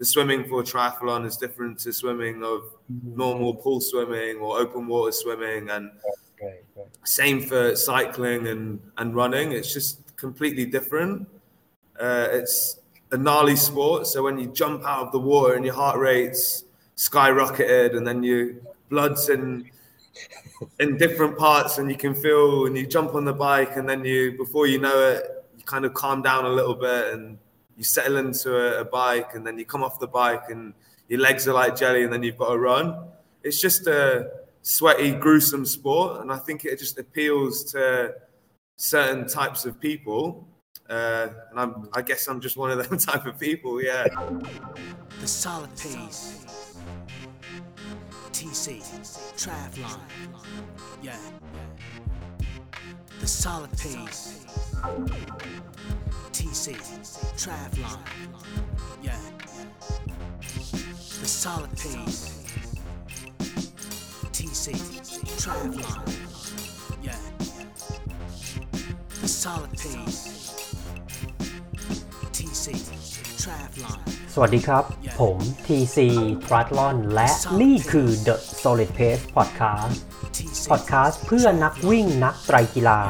the swimming for triathlon is different to swimming of normal pool swimming or open water swimming, and same for cycling and running. It's just completely different. It's a gnarly sport, so when you jump out of the water and your heart rate's skyrocketed, and then your blood's in different parts, and you can feel, and you jump on the bike, and then you, before you know it, you kind of calm down a little bit, and you settle into a bike, and then you come off the bike and your legs are like jelly, and then you've got to run. It's just a sweaty, gruesome sport, and I think it just appeals to certain types of people. And I guess I'm just one of them type of people, yeah. The Solid Pace. TC Triathlon. Yeah. The Solid Pace. TC Triathlon. Yeah. The Solid Pace. TC Triathlon. Yeah. The Solid Pace. สวัสดีครับผม TC Triathlon และนี่คือ The Solid Pace Podcast Podcast เพื่อนักวิ่งนักไตรกีฬา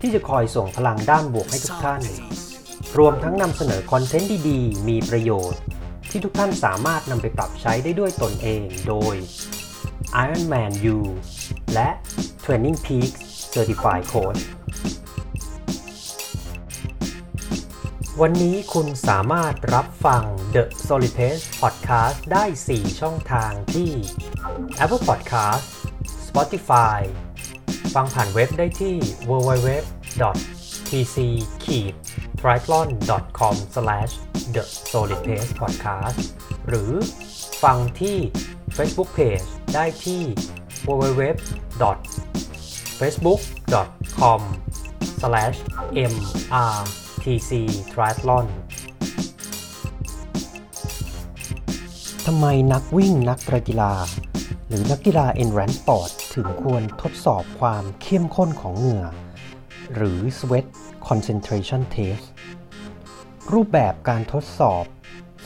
ที่จะคอยส่งพลังด้านบวกให้ทุกท่านรวมทั้งนำเสนอคอนเทนต์ดีๆมีประโยชน์ที่ทุกท่านสามารถนำไปปรับใช้ได้ด้วยตนเองโดย Ironman U และ Training Peaks Certified Coachวันนี้คุณสามารถรับฟัง The Solid Pace Podcast ได้4ช่องทางที่ Apple Podcast Spotify ฟังผ่านเว็บได้ที่ www.tctriathlon.com/thesolidpacepodcast หรือฟังที่ Facebook Page ได้ที่ www.facebook.com/mrTC Triathlon ทำไมนักวิ่งนักกีฬาหรือนักกีฬา Endurance Sport ถึงควรทดสอบความเข้มข้นของเหงื่อหรือ Sweat Concentration Test รูปแบบการทดสอบ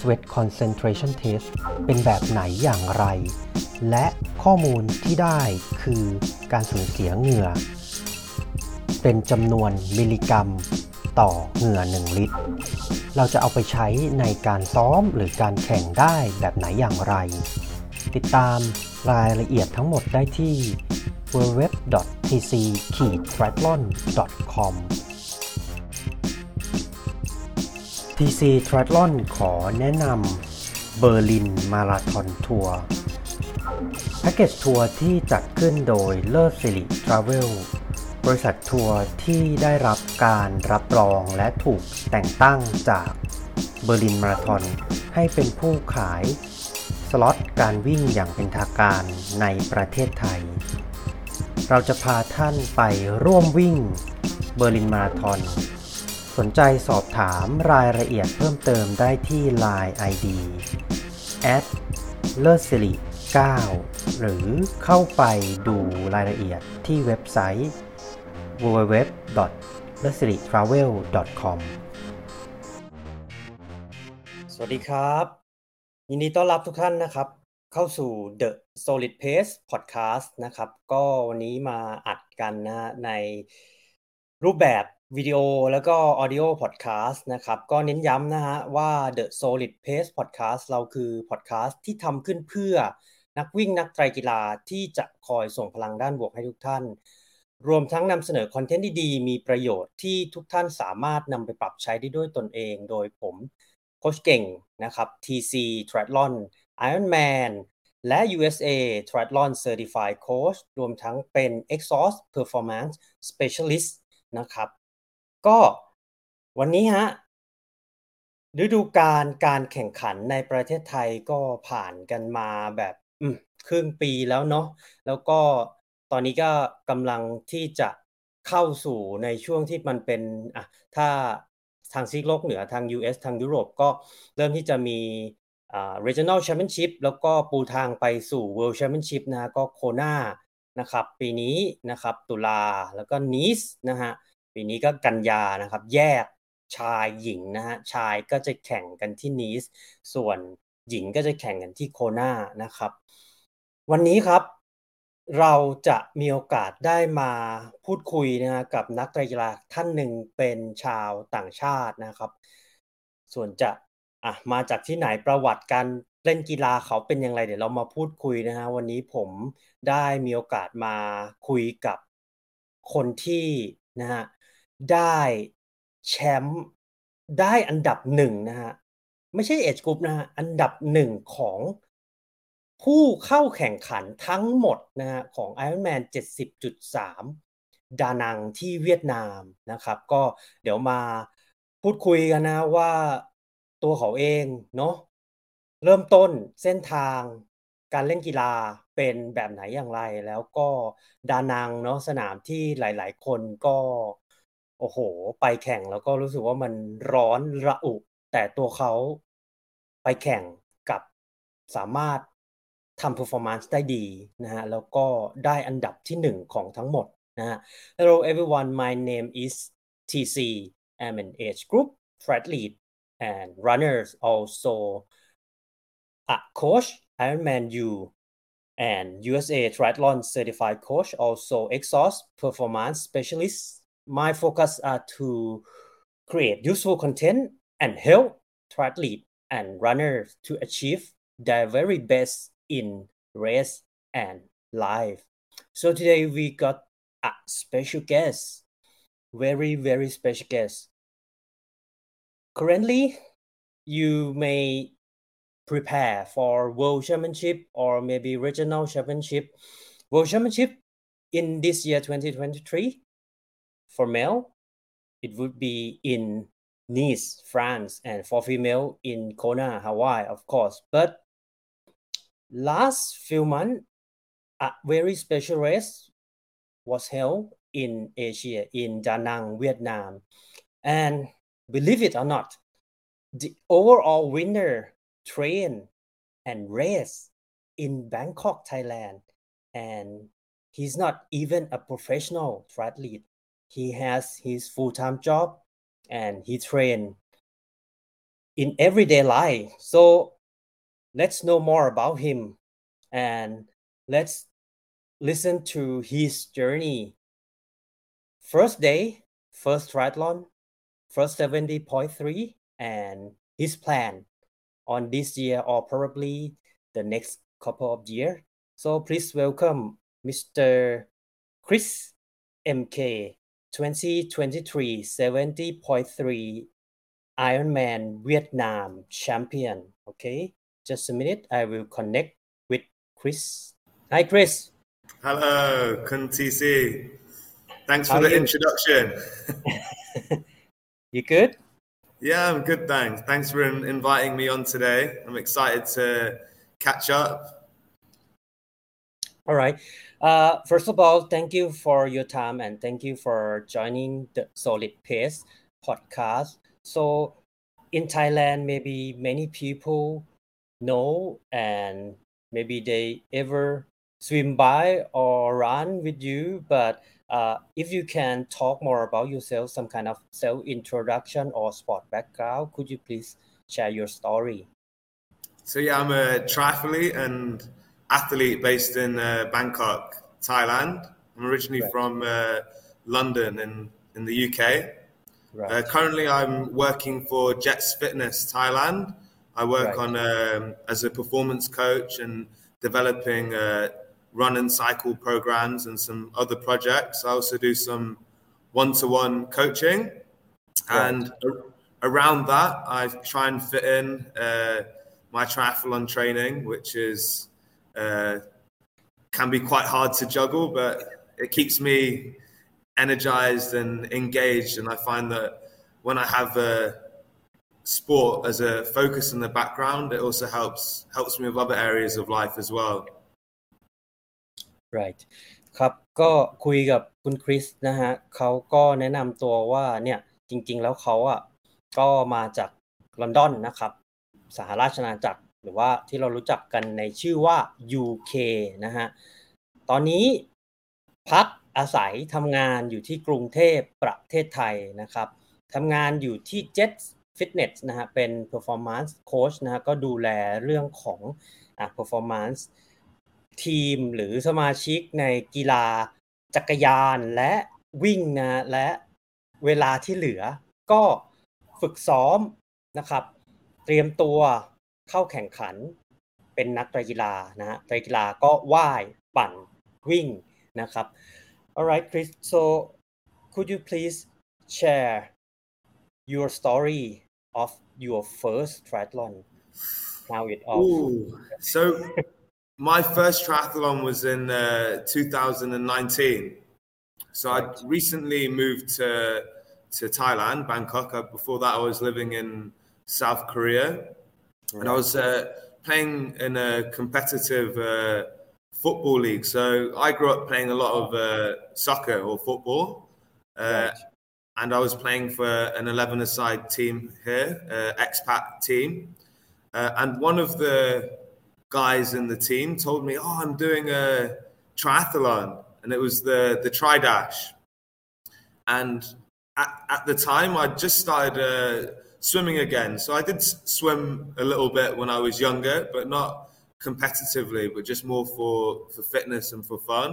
Sweat Concentration Test เป็นแบบไหนอย่างไรและข้อมูลที่ได้คือการสูญเสียเหงื่อเป็นจำนวนมิลลิกรัมต่อเหงื่อ1ลิตรเราจะเอาไปใช้ในการซ้อมหรือการแข่งได้แบบไหนอย่างไรติดตามรายละเอียดทั้งหมดได้ที่ www.tc-triathlon.com TC Triathlon ขอแนะนำเบอร์ลินมาราธอนทัวร์แพ็คเกจทัวร์ที่จัดขึ้นโดยเลิศสิริทราเวลบริษัททัวร์ที่ได้รับการรับรองและถูกแต่งตั้งจากเบอร์ลินมาราธอนให้เป็นผู้ขายสล็อตการวิ่งอย่างเป็นทางการในประเทศไทยเราจะพาท่านไปร่วมวิ่งเบอร์ลินมาราธอนสนใจสอบถามรายละเอียดเพิ่มเติมได้ที่ LINE ID @lersili9 หรือเข้าไปดูรายละเอียดที่เว็บไซต์www.luxurytravel.com สวัสดีครับยินดีต้อนรับทุกท่านนะครับเข้าสู่ The Solid Pace Podcast นะครับก็วันนี้มาอัดกันนะในรูปแบบวิดีโอแล้วก็ Audio Podcast นะครับก็เน้นย้ำนะฮะว่า The Solid Pace Podcast เราคือ Podcast ที่ทำขึ้นเพื่อนักวิ่งนักไตรกีฬาที่จะคอยส่งพลังด้านบวกให้ทุกท่านรวมทั้งนำเสนอคอนเทนต์ดีๆมีประโยชน์ที่ทุกท่านสามารถนำไปปรับใช้ได้ด้วยตนเองโดยผมโค้ชเก่งนะครับ TC Triathlon Ironman และ USA Triathlon Certified Coach รวมทั้งเป็น Exos Performance Specialist นะครับก็วันนี้ฮะฤดูกาลการแข่งขันในประเทศไทยก็ผ่านกันมาแบบครึ่งปีแล้วเนาะแล้วก็ตอนนี้ก็กำลังที่จะเข้าสู่ในช่วงที่มันเป็นถ้าทางซีกโลกเหนือทาง US ทางยุโรปก็เริ่มที่จะมีRegional Championship แล้วก็ปูทางไปสู่ World Championship นะก็โคนานะครับปีนี้นะครับตุลาแล้วก็นีสนะฮะปีนี้ก็กันยานะครับแยกชายหญิงนะฮะชายก็จะแข่งกันที่นีสส่วน หญิงก็จะแข่งกันที่โคนานะครับวันนี้ครับเราจะมีโอกาสได้มาพูดคุยนะกับนักกีฬาท่านหนึ่งเป็นชาวต่างชาตินะครับส่วนจะมาจากที่ไหนประวัติการเล่นกีฬาเขาเป็นอย่างไรเดี๋ยวเรามาพูดคุยนะฮะวันนี้ผมได้มีโอกาสมาคุยกับคนที่นะฮะได้แชมป์ได้อันดับหนึ่งนะฮะไม่ใช่เอจกรุ๊ปนะฮะอันดับหนึ่งของผู้เข้าแข่งขันทั้งหมดนะฮะของ Ironman 70.3 ดานังที่เวียดนามนะครับก็เดี๋ยวมาพูดคุยกันนะว่าตัวเขาเองเนาะเริ่มต้นเส้นทางการเล่นกีฬาเป็นแบบไหนอย่างไรแล้วก็ดานังเนาะสนามที่หลายๆคนก็โอ้โหไปแข่งแล้วก็รู้สึกว่ามันร้อนระอุแต่ตัวเขาไปแข่งกับสามารถทำ performance ได้ดีนะฮะแล้วก็ได้อันดับที่1ของทั้งหมดนะฮะ Hello everyone, my name is TC. I'm an age group triathlete and runners, also a coach, Ironman U and USA Triathlon Certified Coach, also Exos Performance Specialist. My focus are to create useful content and help triathlete and runners to achieve their very best in race and life. So today we got a special guest, very special guest. Currently, you may prepare for World Championship or maybe Regional Championship. World Championship in this year 2023 for male, it would be in Nice, France, and for female in Kona, Hawaii, of course. But last few months, a very special race was held in Asia, in Da Nang, Vietnam. And believe it or not, the overall winner trained and raced in Bangkok, Thailand. And he's not even a professional triathlete. He has his full-time job and he trained in everyday life. So let's know more about him and let's listen to his journey. First day, first triathlon, first 70.3 and his plan on this year or probably the next couple of years. So please welcome Mr. Chris MK 2023 70.3 Ironman Vietnam champion. Okay.Just a minute, I will connect with Chris. Hi, Chris. Hello, Khun TC. Thanks for the introduction. You good? Yeah, I'm good, thanks. Thanks for inviting me on today. I'm excited to catch up. All right. First of all, thank you for your time and thank you for joining the Solid Pace podcast. So in Thailand, maybe many people know and maybe they ever swim by or run with you, but if you can talk more about yourself, some kind of self-introduction or sport background, could you please share your story? So yeah, I'm a triathlete and athlete based in Bangkok, Thailand. I'm originally from London in the UK. Currently, I'm working for Jets Fitness Thailand. I work on as a performance coach and developing run and cycle programs and some other projects. I also do some one-to-one coaching. And around that, I try and fit in my triathlon training, which is can be quite hard to juggle, but it keeps me energized and engaged. And I find that when I have sport as a focus in the background, it also helps me with other areas of life as well. Right. ครับก็คุยกับคุณคริสนะฮะเขาก็แนะนำตัวว่าเนี่ยจริงๆแล้วเขาอ่ะก็มาจากลอนดอนนะครับสหราชอาณาจักรหรือว่าที่เรารู้จักกันในชื่อว่า UK นะฮะตอนนี้พักอาศัยทำงานอยู่ที่กรุงเทพประเทศไทยนะครับทำงานอยู่ที่Jets Fitness นะฮะเป็น Performance Coach นะฮะก็ดูแลเรื่องของPerformance ทีมหรือสมาชิกในกีฬาจักรยานและวิ่งนะและเวลาที่เหลือก็ฝึกซ้อมนะครับเตรียมตัวเข้าแข่งขันเป็นนักไตรกีฬานะฮะไตรกีฬาก็ว่ายปั่นวิ่งนะครับ Alright Chris so could you please share your story of your first triathlon how it all so my first triathlon was in 2019 so I recently moved to Thailand, Bangkok. Before that I was living in South Korea and I was playing in a competitive football league. So I grew up playing a lot of soccer or football and I was playing for an 11-a-side team here, expat team. And one of the guys in the team told me, "Oh, I'm doing a triathlon." And it was the Tri-Dash. And at the time, I just started swimming again. So I did swim a little bit when I was younger, but not competitively, but just more for fitness and for fun.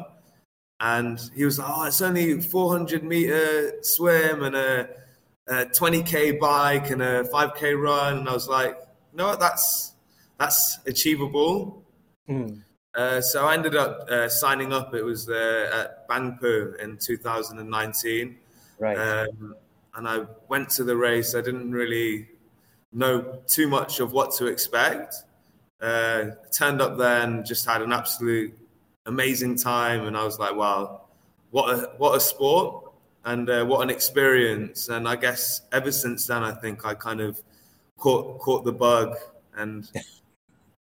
And he was like, "Oh, it's only 400-meter swim and a 20K bike and a 5K run." And I was like, "No, that's achievable." So I ended up signing up. It was at Bangpu in 2019. Right. And I went to the race. I didn't really know too much of what to expect. Turned up there and just had an absolute amazing time. And I was like, wow, what a sport and what an experience. And I guess ever since then, I think I kind of caught the bug. And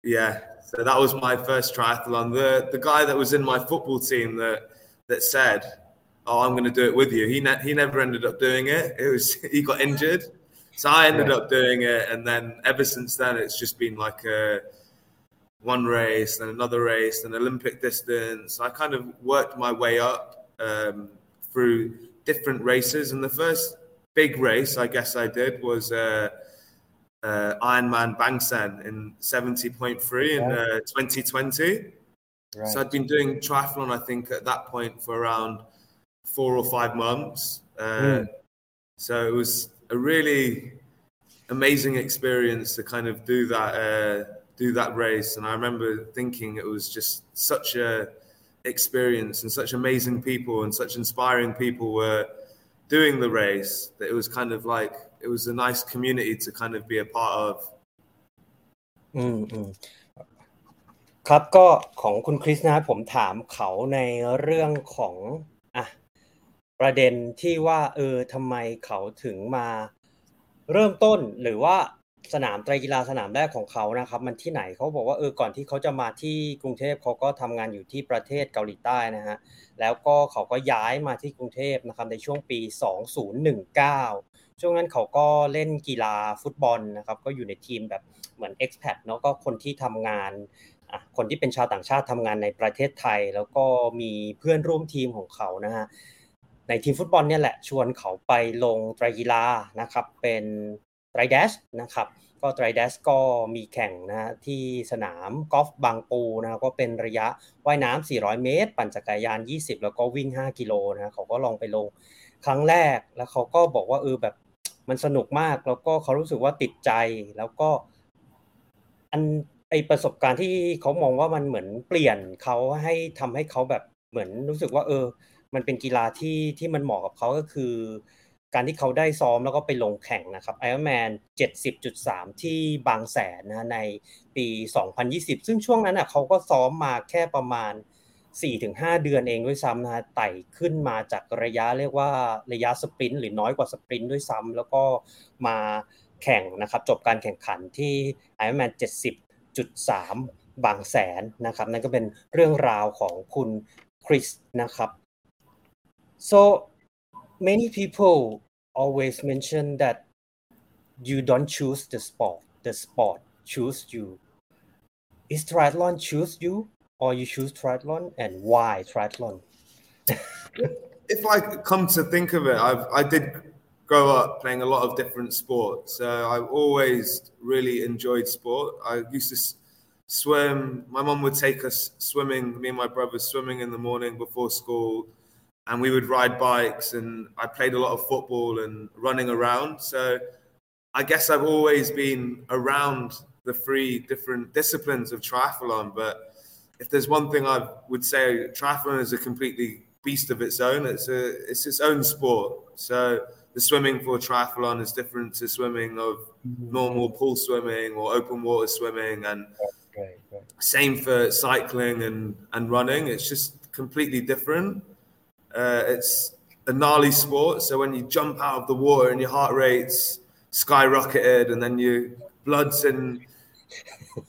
yeah, so that was my first triathlon. The guy that was in my football team that said, "Oh, I'm going to do it with you." He never ended up doing it. He got injured, so I ended up doing it. And then ever since then, it's just been like one race, then another race, then Olympic distance. I kind of worked my way up through different races. And the first big race I guess I did was Ironman Bangsan in 70.3 in 2020. Right. So I'd been doing triathlon, I think, at that point for around 4 or 5 months. So it was a really amazing experience to kind of do that race. And I remember thinking it was just such a experience and such amazing people and such inspiring people were doing the race that it was kind of like, it was a nice community to kind of be a part of. ครับก็ของคุณคริสนะครับผมถามเขาในเรื่องของประเด็นที่ว่าทำไมเขาถึงมาเริ่มต้นหรือว่าสนามไตรกีฬาสนามแรกของเขานะครับมันที่ไหนเขาบอกว่าก่อนที่เขาจะมาที่กรุงเทพเขาก็ทำงานอยู่ที่ประเทศเกาหลีใต้นะฮะแล้วก็เขาก็ย้ายมาที่กรุงเทพนะครับในช่วงปี2019ช่วงนั้นเขาก็เล่นกีฬาฟุตบอลนะครับก็อยู่ในทีมแบบเหมือน expat เนาะก็คนที่ทำงานคนที่เป็นชาวต่างชาติทำงานในประเทศไทยแล้วก็มีเพื่อนร่วมทีมของเขานะฮะในทีมฟุตบอลเนี่ยแหละชวนเขาไปลงไตรกีฬานะครับเป็น Tri-Dash นะครับก็ Tri-Dash ก็มีแข่งนะฮะที่สนามกอล์ฟบางปูนะครับก็เป็นระยะว่ายน้ำ400เมตรปั่นจักรยาน20แล้วก็วิ่ง5กิโลนะเขาก็ลองไปลงครั้งแรกแล้วเขาก็บอกว่าแบบมันสนุกมากแล้วก็เขารู้สึกว่าติดใจแล้วก็ไอประสบการณ์ที่เขามองว่ามันเหมือนเปลี่ยนเขาให้ทำให้เขาแบบเหมือนรู้สึกว่ามันเป็นกีฬาที่มันเหมาะกับเขาก็คือการที่เขาได้ซ้อมแล้วก็ไปลงแข่งนะครับ Ironman 70.3 ที่บางแสนนะในปี 2020 ซึ่งช่วงนั้นเขาก็ซ้อมมาแค่ประมาณ 4-5 เดือนเองด้วยซ้ำนะไต่ขึ้นมาจากระยะเรียกว่าระยะสปรินต์หรือน้อยกว่าสปรินต์ด้วยซ้ำแล้วก็มาแข่งนะครับจบการแข่งขันที่ Ironman 70.3 บางแสนนะครับนั่นก็เป็นเรื่องราวของคุณคริสนะครับ So many people always mention that you don't choose the sport choose you. Is triathlon choose you or you choose triathlon and why triathlon? If I come to think of it, I did grow up playing a lot of different sports. I've always really enjoyed sport. I used to swim. My mom would take us swimming, me and my brother swimming in the morning before school, and we would ride bikes, and I played a lot of football and running around. So I guess I've always been around the three different disciplines of triathlon. But if there's one thing I would say, triathlon is a completely beast of its own. It's its own sport. So the swimming for triathlon is different to swimming of normal pool swimming or open water swimming, and same for cycling and running. It's just completely different. It's a gnarly sport. So when you jump out of the water and your heart rate's skyrocketed, and then your blood's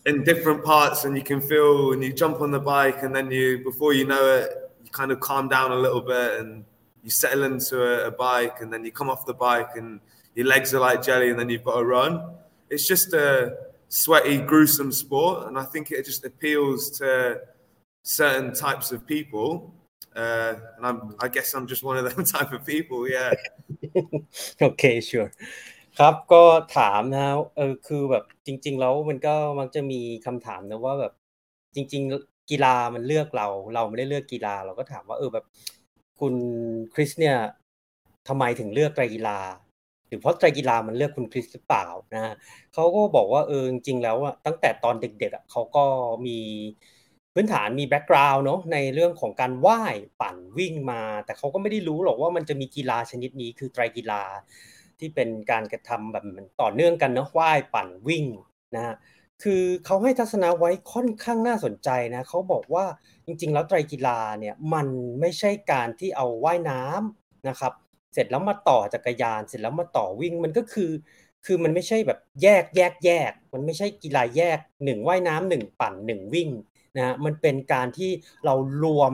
in different parts, and you can feel, and you jump on the bike, and then before you know it, you kind of calm down a little bit, and you settle into a bike, and then you come off the bike, and your legs are like jelly, and then you've got to run. It's just a sweaty, gruesome sport, and I think it just appeals to certain types of people. And I guess I'm just one of them type of people, yeah. Okay, sure. ครับก็ถามนะคือแบบจริงๆแล้วมันก็มักจะมีคำถามนะว่าแบบจริงๆกีฬามันเลือกเราไม่ได้เลือกกีฬาเราก็ถามว่าแบบคุณคริสเนี่ยทำไมถึงเลือกไตรกีฬาหรือเพราะไตรกีฬามันเลือกคุณคริสหรือเปล่านะฮะเขาก็บอกว่าจริงๆแล้วอ่ะตั้งแต่ตอนเด็กๆอ่ะเขาก็มีพื้นฐานมีแบ็คกราวด์เนาะในเรื่องของการว่ายปั่นวิ่งมาแต่เขาก็ไม่ได้รู้หรอกว่ามันจะมีกีฬาชนิดนี้คือไตรกีฬาที่เป็นการกระทำแบบมันต่อเนื่องกันเนาะว่ายปั่นวิ่งนะฮะคือเขาให้ทัศนะไว้ค่อนข้างน่าสนใจนะเขาบอกว่าจริงๆแล้วไตรกีฬาเนี่ยมันไม่ใช่การที่เอาว่ายน้ำนะครับเสร็จแล้วมาต่อจักรยานเสร็จแล้วมาต่อวิ่งมันก็คือมันไม่ใช่แบบแยกมันไม่ใช่กีฬาแยก1ว่ายน้ำ1ปั่น1วิ่งนะฮะมันเป็นการที่เรารวม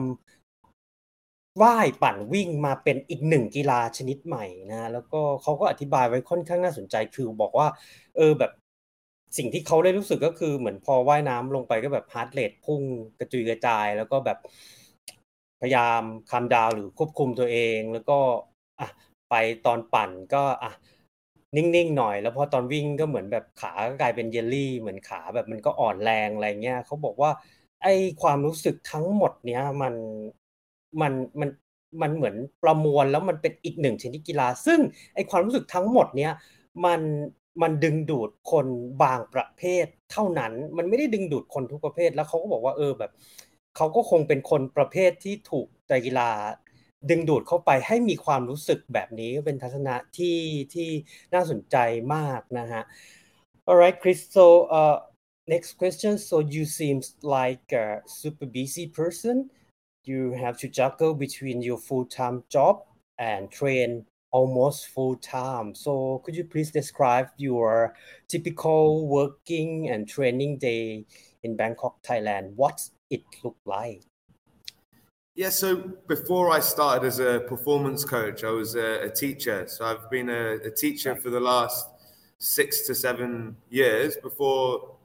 ว่ายปั่นวิ่งมาเป็นอีกหนึ่งกีฬาชนิดใหม่นะแล้วก็เขาก็อธิบายไว้ค่อนข้างน่าสนใจคือบอกว่าแบบสิ่งที่เขาได้รู้สึกก็คือเหมือนพอว่ายน้ำลงไปก็แบบฮาร์ทเรทพุ่งกระจุยกระจายแล้วก็แบบพยายามคามดาวน์หรือควบคุมตัวเองแล้วก็อ่ะไปตอนปั่นก็อ่ะนิ่งๆหน่อยแล้วพอตอนวิ่งก็เหมือนแบบขาก็กลายเป็นเยลลี่เหมือนขาแบบมันก็อ่อนแรงอะไรเงี้ยเขาบอกว่าไอ้ความรู้สึกทั้งหมดเนี้ยมันเหมือนประมวลแล้วมันเป็นอีกหนึ่งชนิดกีฬาซึ่งไอ้ความรู้สึกทั้งหมดเนี้ยมันดึงดูดคนบางประเภทเท่านั้นมันไม่ได้ดึงดูดคนทุกประเภทแล้วเขาก็บอกว่าแบบเขาก็คงเป็นคนประเภทที่ถูกไตรกีฬาดึงดูดเข้าไปให้มีความรู้สึกแบบนี้เป็นทัศนะที่น่าสนใจมากนะฮะ Alright Chris so next question so you seems like a super busy person you have to juggle between your full-time job and train almost full time. So could you please describe your typical working and training day in Bangkok, Thailand? What's it look like? Yeah, so before I started as a performance coach, I was a teacher. So I've been a teacher for the last 6 to 7 years, before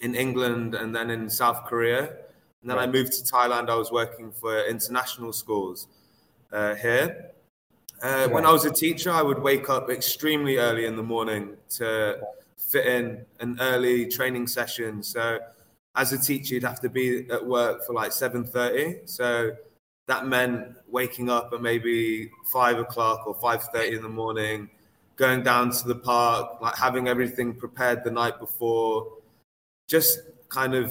in England and then in South Korea. And then I moved to Thailand. I was working for international schools here. When I was a teacher, I would wake up extremely early in the morning to fit in an early training session. So as a teacher, you'd have to be at work for like 7:30. So that meant waking up at maybe 5 o'clock or 5:30 in the morning, going down to the park, like having everything prepared the night before, just kind of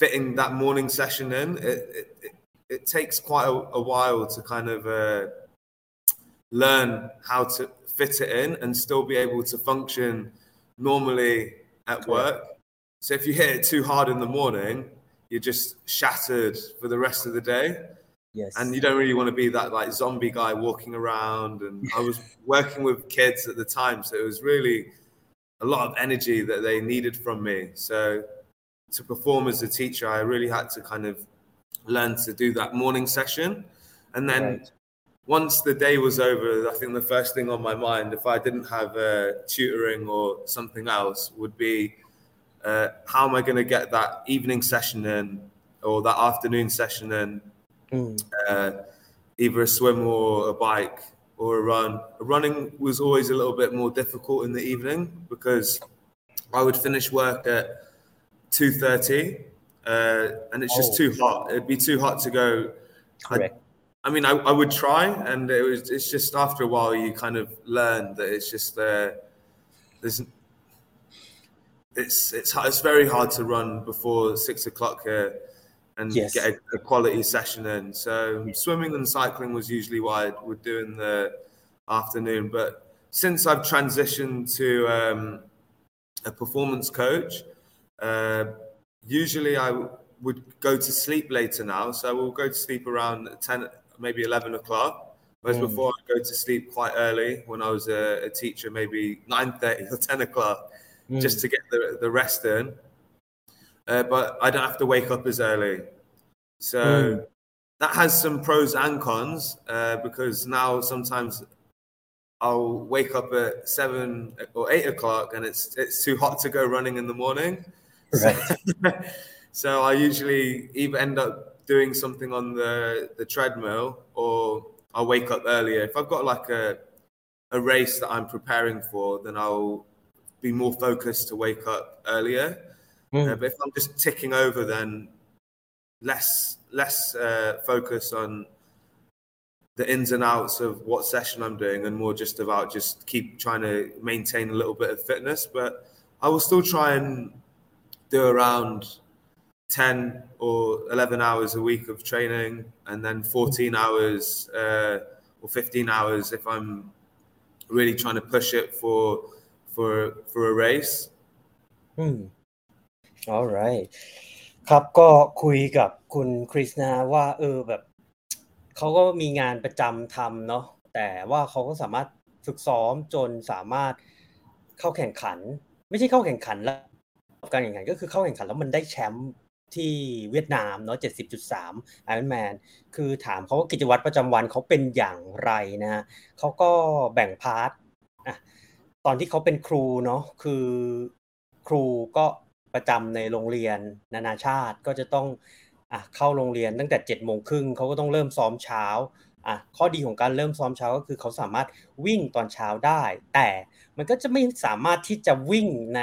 fitting that morning session in. It takes quite a while to kind of... learn how to fit it in and still be able to function normally at work. So if you hit it too hard in the morning, you're just shattered for the rest of the day. Yes. And you don't really want to be that like zombie guy walking around. And I was working with kids at the time, so it was really a lot of energy that they needed from me. So to perform as a teacher, I really had to kind of learn to do that morning session. And then once the day was over, I think the first thing on my mind, if I didn't have tutoring or something else, would be how am I going to get that evening session in or that afternoon session in, either a swim or a bike or a run. Running was always a little bit more difficult in the evening because I would finish work at 2:30, and it's just too hot. It'd be too hot to go. I mean, I would try, and it's just after a while you kind of learn that it's just it's very hard to run before 6 o'clock here and get a quality session in. So swimming and cycling was usually what I would do in the afternoon. But since I've transitioned to a performance coach, usually I would go to sleep later now. So I will go to sleep around 10, maybe 11 o'clock. Whereas before I'd go to sleep quite early when I was a teacher, maybe 9:30 or 10 o'clock, just to get the rest in. But I don't have to wake up as early. So that has some pros and cons because now sometimes I'll wake up at 7 or 8 o'clock and it's too hot to go running in the morning. Right. So I usually either end up doing something on the treadmill or I'll wake up earlier. If I've got like a race that I'm preparing for, then I'll be more focused to wake up earlier. But if I'm just ticking over, then less focus on the ins and outs of what session I'm doing and more just about just keep trying to maintain a little bit of fitness. But I will still try and do around 10 or 11 hours a week of training and then 14 hours or 15 hours if I'm really trying to push it for a race. All right ครับก็คุยกับคุณคริสนาว่าแบบเขาก็มีงานประจำทำเนาะแต่ว่าเขาก็สามารถฝึกซ้อมจนสามารถเข้าแข่งขันไม่ใช่เข้าแข่งขันแล้วการแข่งขันก็คือเข้าแข่งขันแล้วมันได้แชมป์ที่เวียดนามเนาะ 70.3 Ironman คือถามเขาว่ากิจวัตรประจำวันเขาเป็นอย่างไรนะฮะเขาก็แบ่งพาร์ทตอนที่เขาเป็นครูเนาะคือครูก็ประจำในโรงเรียนนานาชาติก็จะต้องเข้าโรงเรียนตั้งแต่ 7:30 น.เขาก็ต้องเริ่มซ้อมเช้าข้อดีของการเริ่มซ้อมเช้าก็คือเขาสามารถวิ่งตอนเช้าได้แต่มันก็จะไม่สามารถที่จะวิ่งใน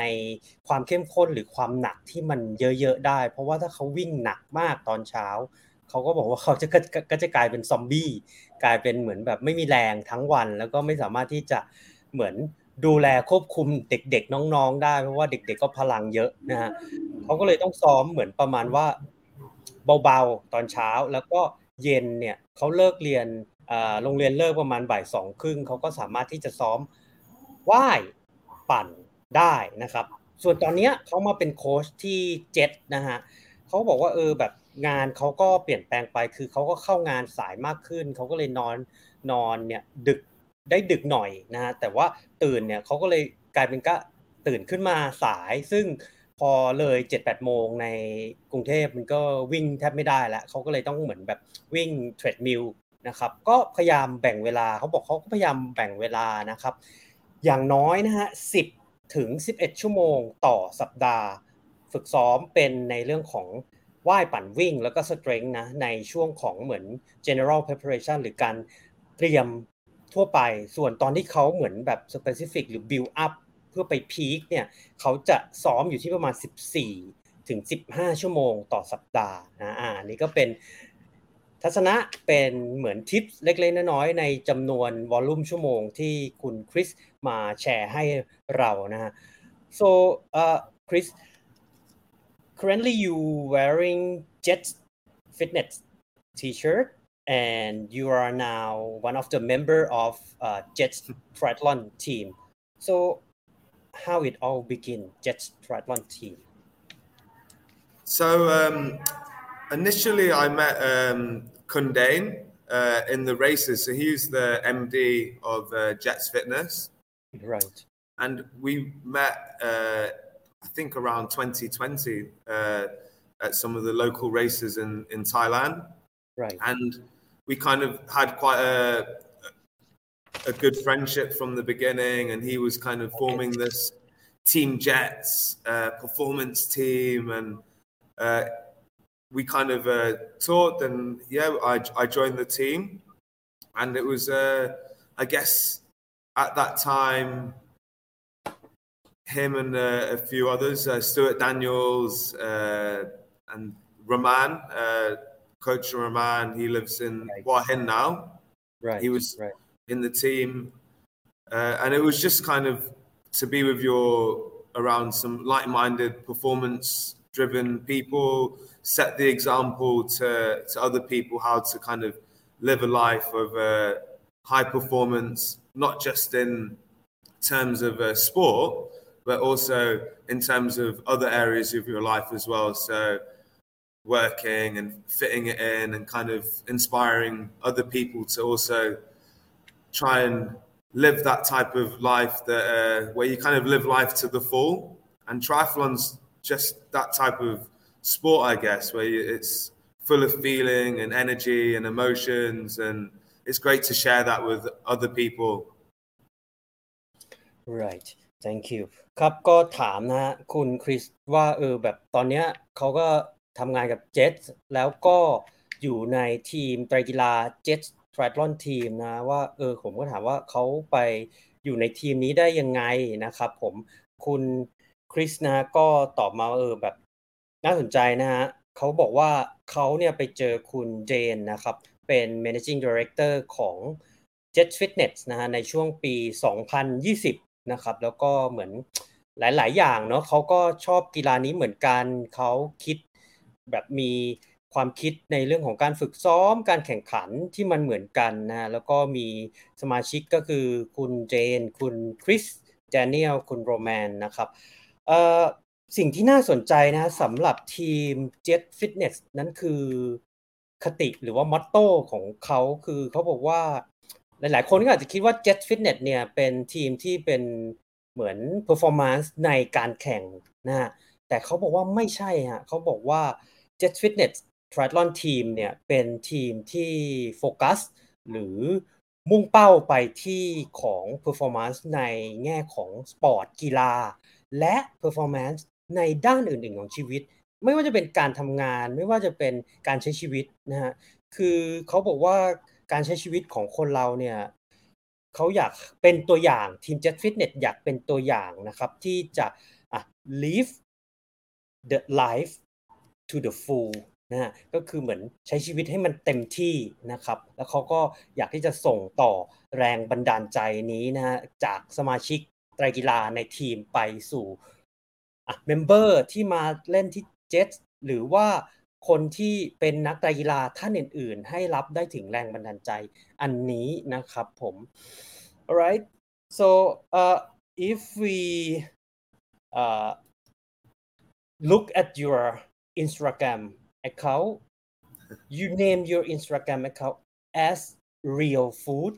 ความเข้มข้นหรือความหนักที่มันเยอะๆได้เพราะว่าถ้าเขาวิ่งหนักมากตอนเช้าเขาก็บอกว่าเขาจะก็จะกลายเป็นซอมบี้กลายเป็นเหมือนแบบไม่มีแรงทั้งวันแล้วก็ไม่สามารถที่จะเหมือนดูแลควบคุมเด็กๆน้องๆได้เพราะว่าเด็กๆก็พลังเยอะนะฮะเขาก็เลยต้องซ้อมเหมือนประมาณว่าเบาๆตอนเช้าแล้วก็เย็นเนี่ยเขาเลิกเรียนโรงเรียนเลิกประมาณ 14:30 น.เขาก็สามารถที่จะซ้อมว่ายปั่นได้นะครับส่วนตอนนี้เขามาเป็นโค้ชที่เจ็ตนะฮะเขาบอกว่าแบบงานเขาก็เปลี่ยนแปลงไปคือเขาก็เข้างานสายมากขึ้นเขาก็เลยนอนเนี่ยดึกได้ดึกหน่อยนะฮะแต่ว่าตื่นเนี่ยเขาก็เลยกลายเป็นก็ตื่นขึ้นมาสายซึ่งพอเลย 7-8 โมงในกรุงเทพมันก็วิ่งแทบไม่ได้แล้วเขาก็เลยต้องเหมือนแบบวิ่งเทรดมิลนะครับก็พยายามแบ่งเวลาเขาบอกเขาก็พยายามแบ่งเวลานะครับอย่างน้อยนะฮะ10-11 ชั่วโมงต่อสัปดาห์ฝึกซ้อมเป็นในเรื่องของว่ายปั่นวิ่งแล้วก็สเตรนท์นะในช่วงของเหมือน general preparation หรือการเตรียมทั่วไปส่วนตอนที่เขาเหมือนแบบ specific หรือ build upเพื่อไปพีคเนี่ยเขาจะซ้อมอยู่ที่ประมาณ 14-15 ชั่วโมงต่อสัปดาห์นะอันนี้ก็เป็นทัศนะเป็นเหมือนทิปเล็กๆน้อยๆในจำนวนวอลลุ่มชั่วโมงที่คุณคริสมาแชร์ให้เรานะฮะ so Chris currently you wearing Jets Fitness t-shirt and you are now one of the member of Jets Triathlon Team so how it all began, Jets Triathlon Team? So initially I met Khun Dain in the races. So he's the MD of Jets Fitness. Right. And we met, I think, around 2020 at some of the local races in Thailand. Right. And we kind of had quite a good friendship from the beginning, and he was kind of forming this Team Jets performance team, and we kind of talked, and I joined the team, and it was I guess at that time, him and a few others, Stuart Daniels and Raman, Coach Raman, he lives in Hua Hin now. Right. He was in the team. And it was just kind of to be with around some like-minded, performance-driven people, set the example to other people how to kind of live a life of high performance, not just in terms of sport, but also in terms of other areas of your life as well. So working and fitting it in and kind of inspiring other people to also try and live that type of life that where you kind of live life to the full. And triathlon's just that type of sport, I guess, where it's full of feeling and energy and emotions, and it's great to share that with other people. Right. Thank you. ครับก็ถามนะฮะคุณคริสว่าแบบตอนเนี้ยเขาก็ทำงานกับ Jets แล้วก็อยู่ในทีมไตรกีฬา Jets Triathlon Team นะว่าผมก็ถามว่าเขาไปอยู่ในทีมนี้ได้ยังไงนะครับผมคุณคริสนะก็ตอบมาแบบน่าสนใจนะฮะเขาบอกว่าเขาเนี่ยไปเจอคุณเจนนะครับเป็น Managing Director ของ Jets Fitness นะฮะในช่วงปี 2020 นะครับแล้วก็เหมือนหลายๆอย่างเนาะเขาก็ชอบกีฬานี้เหมือนกันเขาคิดแบบมีความคิดในเรื่องของการฝึกซ้อมการแข่งขันที่มันเหมือนกันนะแล้วก็มีสมาชิกก็คือคุณเจนคุณคริส แดเนียลคุณโรแมนนะครับสิ่งที่น่าสนใจนะสำหรับทีม Jet Fitness นั้นคือคติหรือว่ามอตโต้ของเขาคือเขาบอกว่าหลายๆคนก็อาจจะคิดว่า Jet Fitness เนี่ยเป็นทีมที่เป็นเหมือน performance ในการแข่งนะฮะแต่เขาบอกว่าไม่ใช่ฮะเขาบอกว่า Jet Fitness Triathlon Team เนี่ยเป็นทีมที่โฟกัสหรือมุ่งเป้าไปที่ของ performance ในแง่ของสปอร์ตกีฬาและ performance ในด้านอื่นๆของชีวิตไม่ว่าจะเป็นการทำงานไม่ว่าจะเป็นการใช้ชีวิตนะฮะคือเขาบอกว่าการใช้ชีวิตของคนเราเนี่ยเขาอยากเป็นตัวอย่างทีม Jet Fitness อยากเป็นตัวอย่างนะครับที่จะ live the life to the full นะฮะก็คือเหมือนใช้ชีวิตให้มันเต็มที่นะครับแล้วเขาก็อยากที่จะส่งต่อแรงบันดาลใจนี้นะฮะจากสมาชิกไตรกีฬาในทีมไปสู่เมมเบอร์ที่มาเล่นที่เจ็ตหรือว่าคนที่เป็นนักไตรกีฬาท่านอื่นๆให้รับได้ถึงแรงบันดาลใจอันนี้นะครับผม alright so if we look at your Instagram account you name your Instagram account as Real Food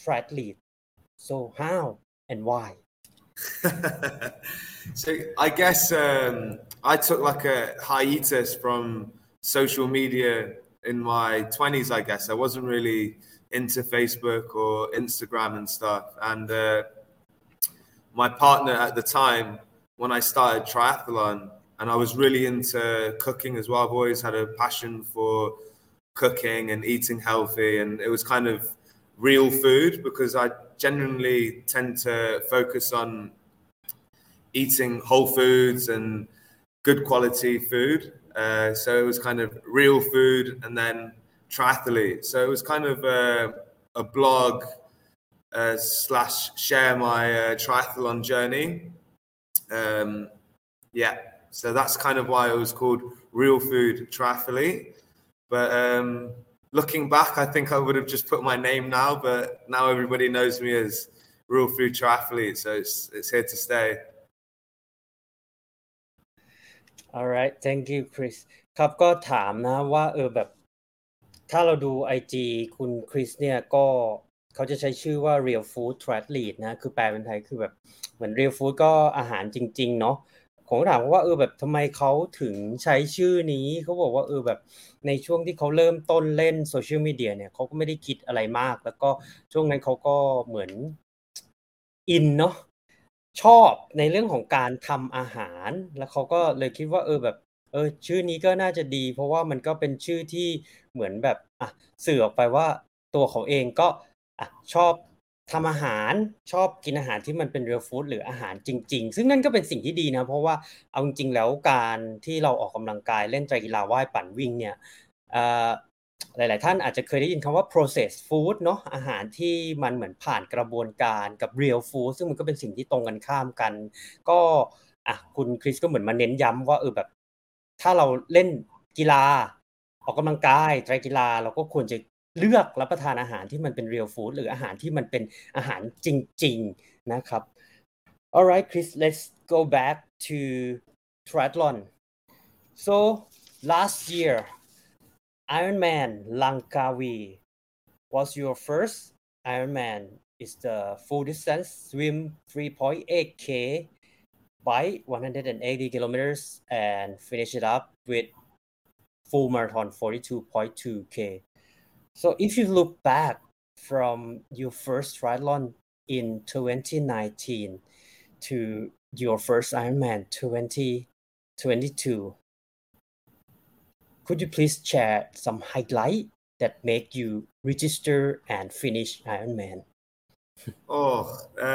Triathlete so how and why? So I guess I took like a hiatus from social media in my 20s, I guess. I wasn't really into Facebook or Instagram and stuff. And my partner at the time, when I started triathlon, and I was really into cooking as well. I've always had a passion for cooking and eating healthy. And it was kind of real food because I generally tend to focus on eating whole foods and good quality food. So it was kind of real food and then triathlete. So it was kind of a blog / share my triathlon journey. So that's kind of why it was called Real Food Triathlete. But looking back, I think I would have just put my name now, but now everybody knows me as Real Food Triathlete, so it's here to stay. All right, thank you, Chris. ครับก็ถามนะว่าแบบถ้าเราดู IG คุณคริสเนี่ยก็เขาจะใช้ชื่อว่า Real Food Triathlete นะคือแปลเป็นไทยคือแบบเหมือน Real Food ก็อาหารจริงๆเนาะผมถามว่าแบบทำไมเขาถึงใช้ชื่อนี้เขาบอกว่าแบบในช่วงที่เขาเริ่มต้นเล่นโซเชียลมีเดียเนี่ยเขาก็ไม่ได้คิดอะไรมากแล้วก็ช่วงนั้นเขาก็เหมือนอินเนาะชอบในเรื่องของการทำอาหารแล้วเขาก็เลยคิดว่าแบบชื่อนี้ก็น่าจะดีเพราะว่ามันก็เป็นชื่อที่เหมือนแบบสื่อออกไปว่าตัวเขาเองก็ชอบ ทำอาหารชอบกินอาหารที่มันเป็นเรียลฟู้ดหรืออาหารจริงๆซึ่งนั่นก็เป็นสิ่งที่ดีนะเพราะว่าเอาจริงๆแล้วการที่เราออกกำลังกายเล่นไตรกีฬาว่ายปั่นวิ่งเนี่ยหลายๆท่านอาจจะเคยได้ยินคำว่า processed food เนาะอาหารที่มันเหมือนผ่านกระบวนการกับ real food ซึ่งมันก็เป็นสิ่งที่ตรงกันข้ามกันก็คุณคริสก็เหมือนมาเน้นย้ำว่าแบบถ้าเราเล่นกีฬาออกกำลังกายไตรกีฬาเราก็ควรจะเลือกรับประทานอาหารที่มันเป็น real food หรืออาหารที่มันเป็นอาหารจริงๆนะครับ Alright Chris let's go back to triathlon so last year Ironman Langkawi was your first Ironman. It's the full distance swim 3.8K, bike 180 kilometers, and finish it up with full marathon 42.2K. So if you look back from your first triathlon in 2019 to your first Ironman 2022,Could you please share some highlight that make you register and finish Ironman?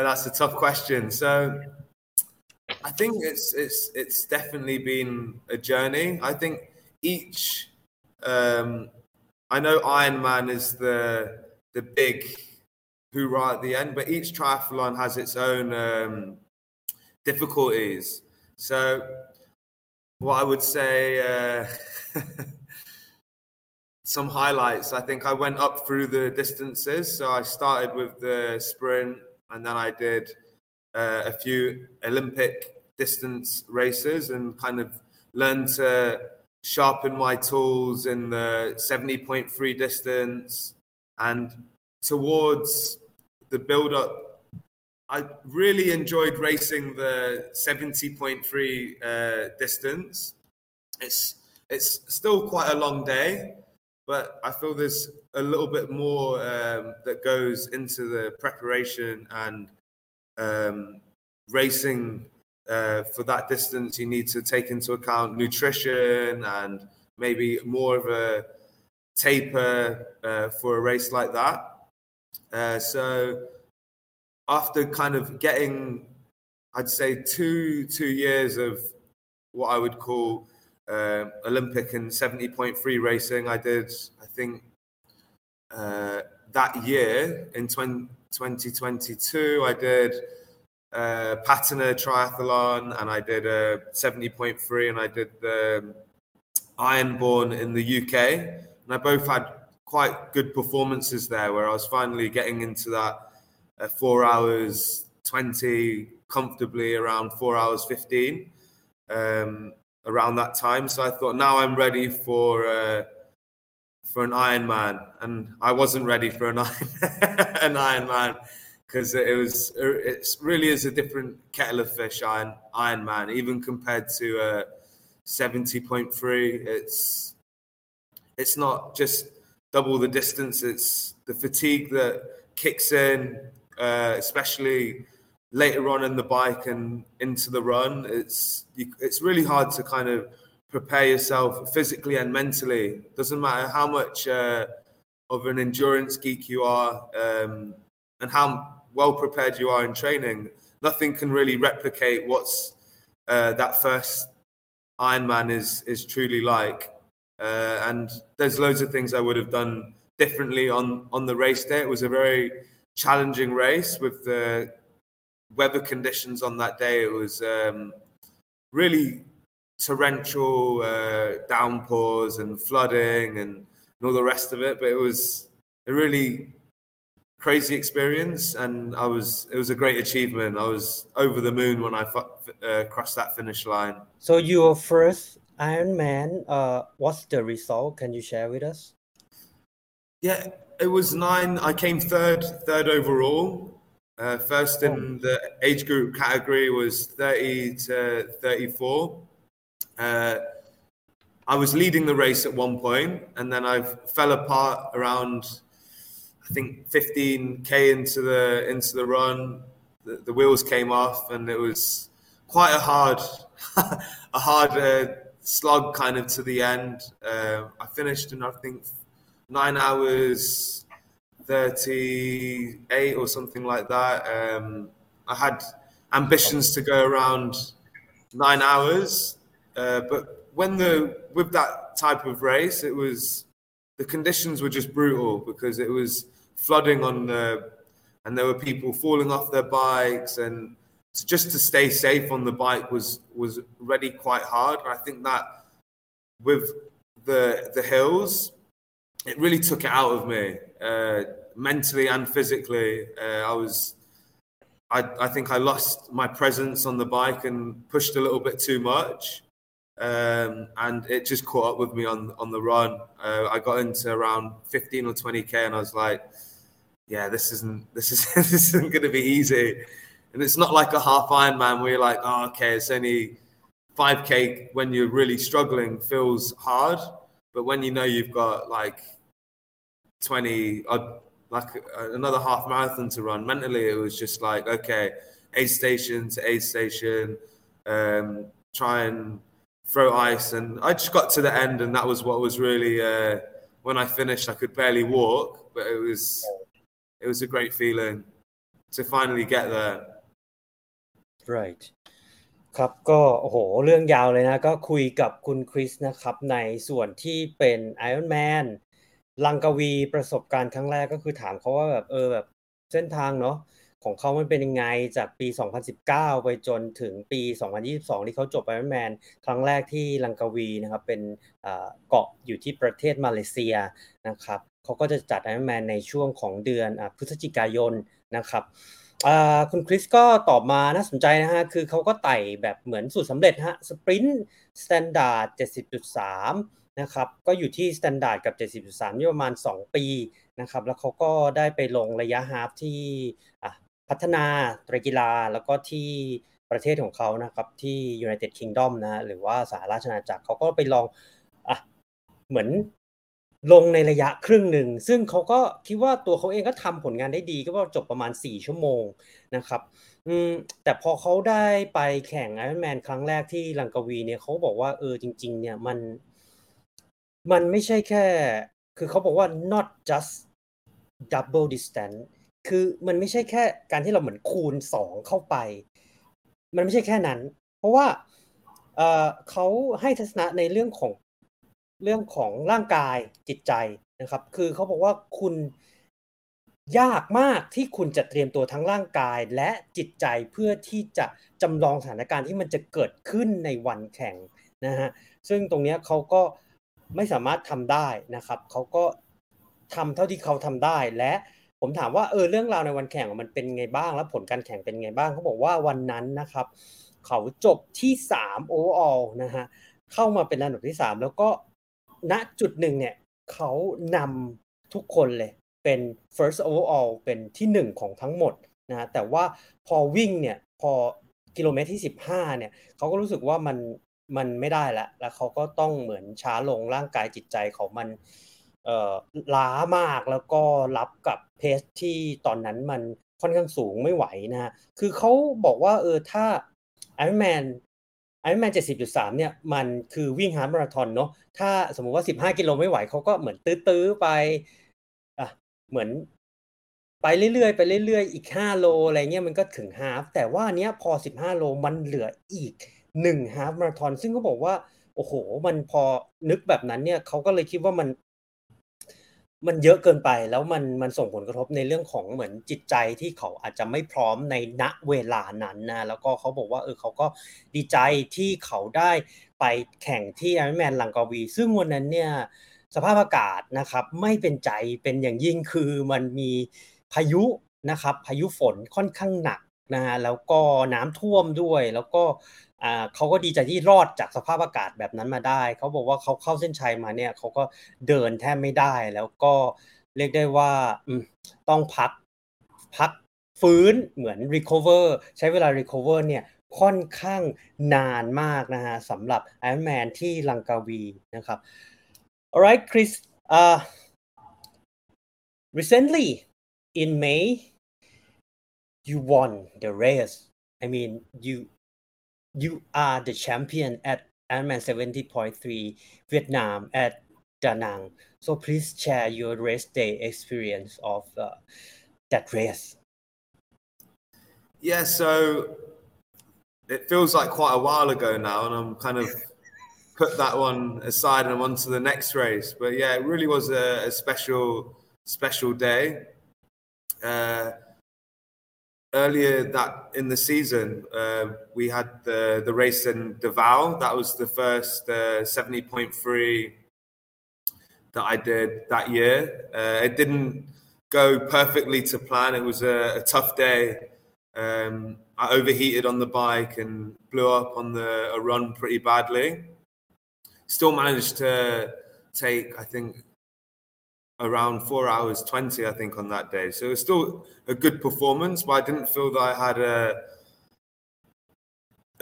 That's a tough question. So I think it's definitely been a journey. I think each I know Ironman is the big hoorah at the end, but each triathlon has its own difficulties. So what I would say some highlights. I think I went up through the distances. So I started with the sprint, and then I did a few Olympic distance races, and kind of learned to sharpen my tools in the 70.3 distance. And towards the build-up, I really enjoyed racing the 70.3 distance. It's still quite a long day, but I feel there's a little bit more that goes into the preparation and racing for that distance. You need to take into account nutrition and maybe more of a taper for a race like that. So after kind of getting, I'd say two years of what I would call Olympic and 70.3 racing, I did, I think, that year in 2022, I did Pattaya triathlon, and I did a 70.3, and I did the Ironborn in the UK, and I both had quite good performances there, where I was finally getting into that 4 hours 20, comfortably around 4 hours 15. Around that time. So I thought, now I'm ready for an Ironman, and I wasn't ready for an Ironman, because it really is a different kettle of fish. Ironman, even compared to 70.3, it's not just double the distance. It's the fatigue that kicks in, especially later on in the bike and into the run. It's really hard to kind of prepare yourself physically and mentally. It doesn't matter how much of an endurance geek you are and how well prepared you are in training. Nothing can really replicate what's that first Ironman is truly like. And there's loads of things I would have done differently on the race day. It was a very challenging race with the weather conditions on that day. It was really torrential downpours and flooding and all the rest of it, but it was a really crazy experience, and it was a great achievement. I was over the moon when I crossed that finish line. So your first Ironman, what's the result? Can you share with us? Yeah, it was 9. I came third overall. First in the age group category was 30 to 34. I was leading the race at one point, and then I fell apart around, I think, 15K into the run. The wheels came off, and it was quite a hard slog kind of to the end. I finished in, I think, 9 hours 38 or something like that. I had ambitions to go around 9 hours, but with that type of race, it was, the conditions were just brutal because it was flooding on and there were people falling off their bikes, and just to stay safe on the bike was already quite hard. And I think that with the hills, it really took it out of me, mentally and physically. I think I lost my presence on the bike and pushed a little bit too much, and it just caught up with me on the run. I got into around 15 or 20k, and I was like, "Yeah, this isn't going to be easy." And it's not like a half Ironman where you're like, "Oh, okay, it's only 5k." When you're really struggling, feels hard, but when you know you've got like 20, like another half marathon to run, mentally it was just like, okay, aid station to aid station, try and throw ice. And I just got to the end, and that was what was really, when I finished, I could barely walk, but it was a great feeling to finally get there. Right. ครับก็โอ้โหเรื่องยาวเลยนะก็คุยกับคุณคริสนะครับในส่วนที่เป็น Ironman ลังกาวีประสบการณ์ครั้งแรกก็คือถามเขาว่าแบบแบบเส้นทางเนาะของเขามันเป็นยังไงจากปี2019ไปจนถึงปี2022ที่เขาจบ Ironman ครั้งแรกที่ลังกาวีนะครับเป็นเกาะอยู่ที่ประเทศมาเลเซียนะครับเขาก็จะจัด Ironman ในช่วงของเดือนพฤศจิกายนนะครับคุณคริสก็ตอบมาน่าสนใจนะฮะคือเขาก็ไต่แบบเหมือนสูตรสำเร็จฮะสปรินต์สแตนดาร์ด 70.3 นะครับก็อยู่ที่สแตนดาร์ดกับ 70.3 อยู่ประมาณ2ปีนะครับแล้วเขาก็ได้ไปลงระยะฮาล์ฟที่พัฒนาไตรกีฬาแล้วก็ที่ประเทศของเขานะครับที่ United Kingdom นะหรือว่าสหราชอาณาจักรเขาก็ไปลองเหมือนลงในระยะครึ่งหนึ่งซึ่งเขาก็คิดว่าตัวเขาเองก็ทำผลงานได้ดีก็จบประมาณ4ชั่วโมงนะครับแต่พอเขาได้ไปแข่ง Ironman ครั้งแรกที่ลังกาวีเนี่ยเขาบอกว่าจริงๆเนี่ยมันไม่ใช่แค่คือเขาบอกว่า not just double distance คือมันไม่ใช่แค่การที่เราเหมือนคูณ2เข้าไปมันไม่ใช่แค่นั้นเพราะว่าเขาให้ทัศนะในเรื่องของร่างกายจิตใจนะครับคือเขาบอกว่าคุณยากมากที่คุณจะเตรียมตัวทั้งร่างกายและจิตใจเพื่อที่จะจำลองสถานการณ์ที่มันจะเกิดขึ้นในวันแข่งนะฮะซึ่งตรงนี้เขาก็ไม่สามารถทำได้นะครับเขาก็ทำเท่าที่เขาทำได้และผมถามว่าเรื่องราวในวันแข่งมันเป็นไงบ้างและผลการแข่งเป็นไงบ้างเขาบอกว่าวันนั้นนะครับเขาจบที่3 overall นะฮะเข้ามาเป็นอันดับที่3แล้วก็ณจุดหนึ่งเนี่ยเขานำทุกคนเลยเป็น first overall เป็นที่1ของทั้งหมดนะแต่ว่าพอวิ่งเนี่ยพอกิโลเมตรที่15เนี่ยเขาก็รู้สึกว่ามันไม่ได้แล้วเขาก็ต้องเหมือนช้าลงร่างกายจิตใจของมันล้ามากแล้วก็รับกับเพสที่ตอนนั้นมันค่อนข้างสูงไม่ไหวนะคือเขาบอกว่าถ้า Ironman 70.3 เนี่ยมันคือวิ่งฮาล์ฟมาราธอนเนาะถ้าสมมุติว่า15กิโลไม่ไหวเขาก็เหมือนตื้อๆไปเหมือนไปเรื่อยๆอีก5โลอะไรเงี้ยมันก็ถึงฮาล์ฟแต่ว่าเนี้ยพอ15โลมันเหลืออีก1ฮาล์ฟมาราธอนซึ่งเขาบอกว่าโอ้โหมันพอนึกแบบนั้นเนี่ยเขาก็เลยคิดว่ามันเยอะเกินไปแล้วมันส่งผลกระทบในเรื่องของเหมือนจิตใจที่เขาอาจจะไม่พร้อมในณเวลานั้นนะแล้วก็เขาบอกว่าเขาก็ดีใจที่เขาได้ไปแข่งที่ Ironman ลังกาวีซึ่งวันนั้นเนี่ยสภาพอากาศนะครับไม่เป็นใจเป็นอย่างยิ่งคือมันมีพายุนะครับพายุฝนค่อนข้างหนักนะฮะแล้วก็น้ำท่วมด้วยแล้วก็เขาก็ดีใจที่รอดจากสภาพอากาศแบบนั้นมาได้เขาบอกว่าเขาเข้าเส้นชัยมาเนี่ยเขาก็เดินแทบไม่ได้แล้วก็เรียกได้ว่าต้องพักฟื้นเหมือน recover ใช้เวลา recover เนี่ยค่อนข้างนานมากนะฮะสำหรับ Ironman ที่ลังกาวีนะครับ Alright Chris recently in May you won the race I mean you are the champion at Ironman 70.3 Vietnam at Da Nang. So please share your race day experience of that race. Yeah, so it feels like quite a while ago now, and I'm kind of put that one aside and I'm on to the next race. But yeah, it really was a special day. Earlier that in the season, we had the race in Davao. That was the first 70.3 that I did that year. It didn't go perfectly to plan. It was a tough day. I overheated on the bike and blew up on a run pretty badly. Still managed to take, I think, around 4 hours 20, I think, on that day. So it was still a good performance, but I didn't feel that I had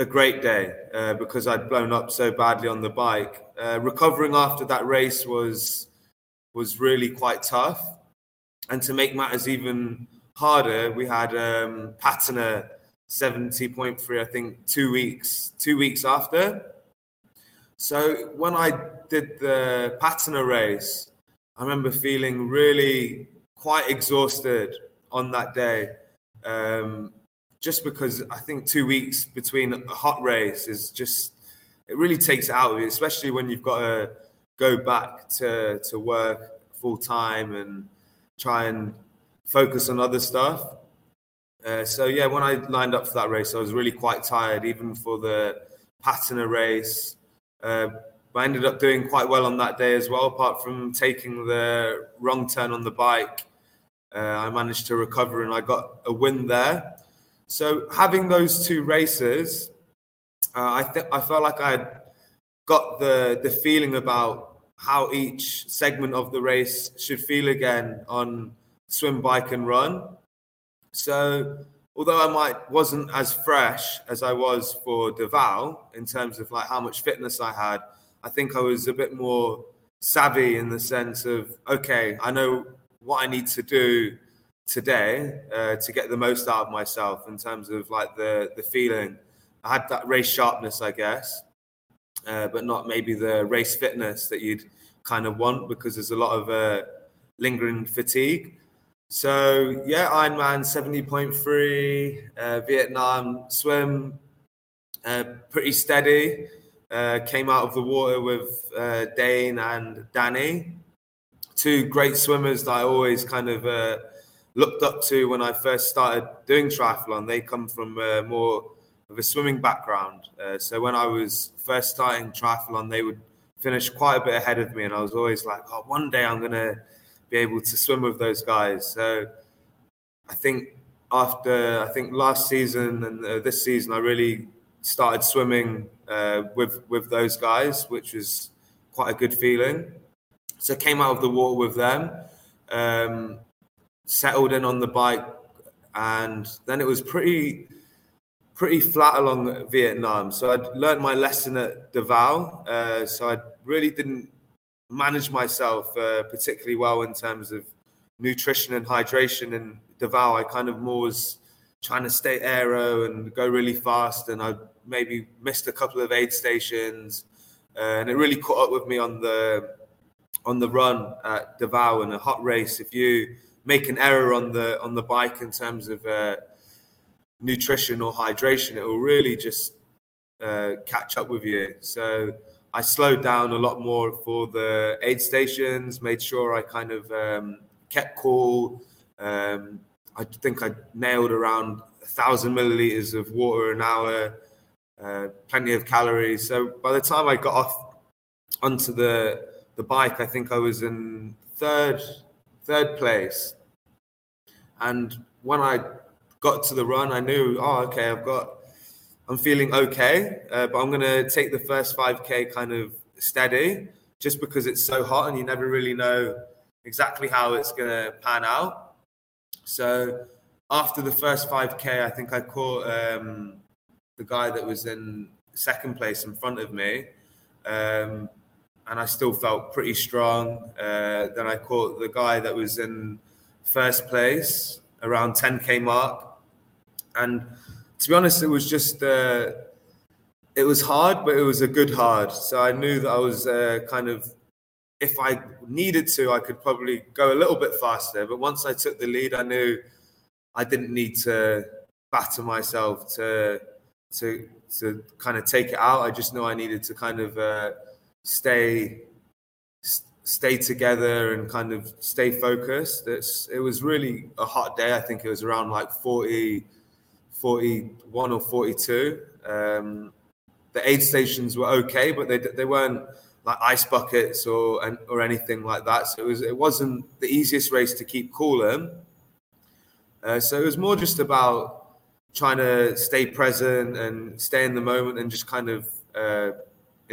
a great day because I'd blown up so badly on the bike. Recovering after that race was really quite tough. And to make matters even harder, we had Pattaya 70.3, I think, two weeks after. So when I did the Pattaya race, I remember feeling really quite exhausted on that day, just because I think 2 weeks between a hot race is just, it really takes it out of you, especially when you've got to go back to work full time and try and focus on other stuff. So yeah, when I lined up for that race, I was really quite tired, even for the Pattaya race. I ended up doing quite well on that day as well, apart from taking the wrong turn on the bike. I managed to recover and I got a win there. So having those two races, I felt like I had got the feeling about how each segment of the race should feel again on swim, bike and run. So although wasn't as fresh as I was for Davao in terms of like how much fitness I had, I think I was a bit more savvy in the sense of, okay, I know what I need to do today to get the most out of myself in terms of like the feeling. I had that race sharpness, I guess, but not maybe the race fitness that you'd kind of want because there's a lot of lingering fatigue. So yeah, Ironman 70.3, Vietnam swim, pretty steady. Came out of the water with Dane and Danny, two great swimmers that I always kind of looked up to when I first started doing triathlon. They come from more of a swimming background. So when I was first starting triathlon, they would finish quite a bit ahead of me. And I was always like, oh, one day I'm going to be able to swim with those guys. So I think after last season and this season, I really started swimming with those guys, which was quite a good feeling. So came out of the water with them, settled in on the bike, and then it was pretty flat along Vietnam. So I'd learned my lesson at Davao, so I really didn't manage myself particularly well in terms of nutrition and hydration. In Davao, I kind of more was trying to stay aero and go really fast, and I maybe missed a couple of aid stations, and it really caught up with me on the run at Davao. In a hot race, if you make an error on the bike in terms of nutrition or hydration, it will really just catch up with you. So I slowed down a lot more for the aid stations, made sure I kind of kept cool. I think I nailed around 1,000 milliliters of water an hour, plenty of calories. So by the time I got off onto the bike, I think I was in third place. And when I got to the run, I knew, oh, okay, I'm feeling okay, but I'm going to take the first 5K kind of steady, just because it's so hot and you never really know exactly how it's going to pan out. So after the first 5K, I think I caught the guy that was in second place in front of me, and I still felt pretty strong. Then I caught the guy that was in first place around 10K mark, and to be honest, it was just it was hard, but it was a good hard. So I knew that I was kind of if I needed to, I could probably go a little bit faster. But once I took the lead, I knew I didn't need to batter myself to kind of take it out. I just knew I needed to kind of stay together and kind of stay focused. It was really a hot day. I think it was around like 41 or 42. The aid stations were okay, but they weren't like ice buckets or anything like that. So it wasn't the easiest race to keep cool in. So it was more just about trying to stay present and stay in the moment and just kind of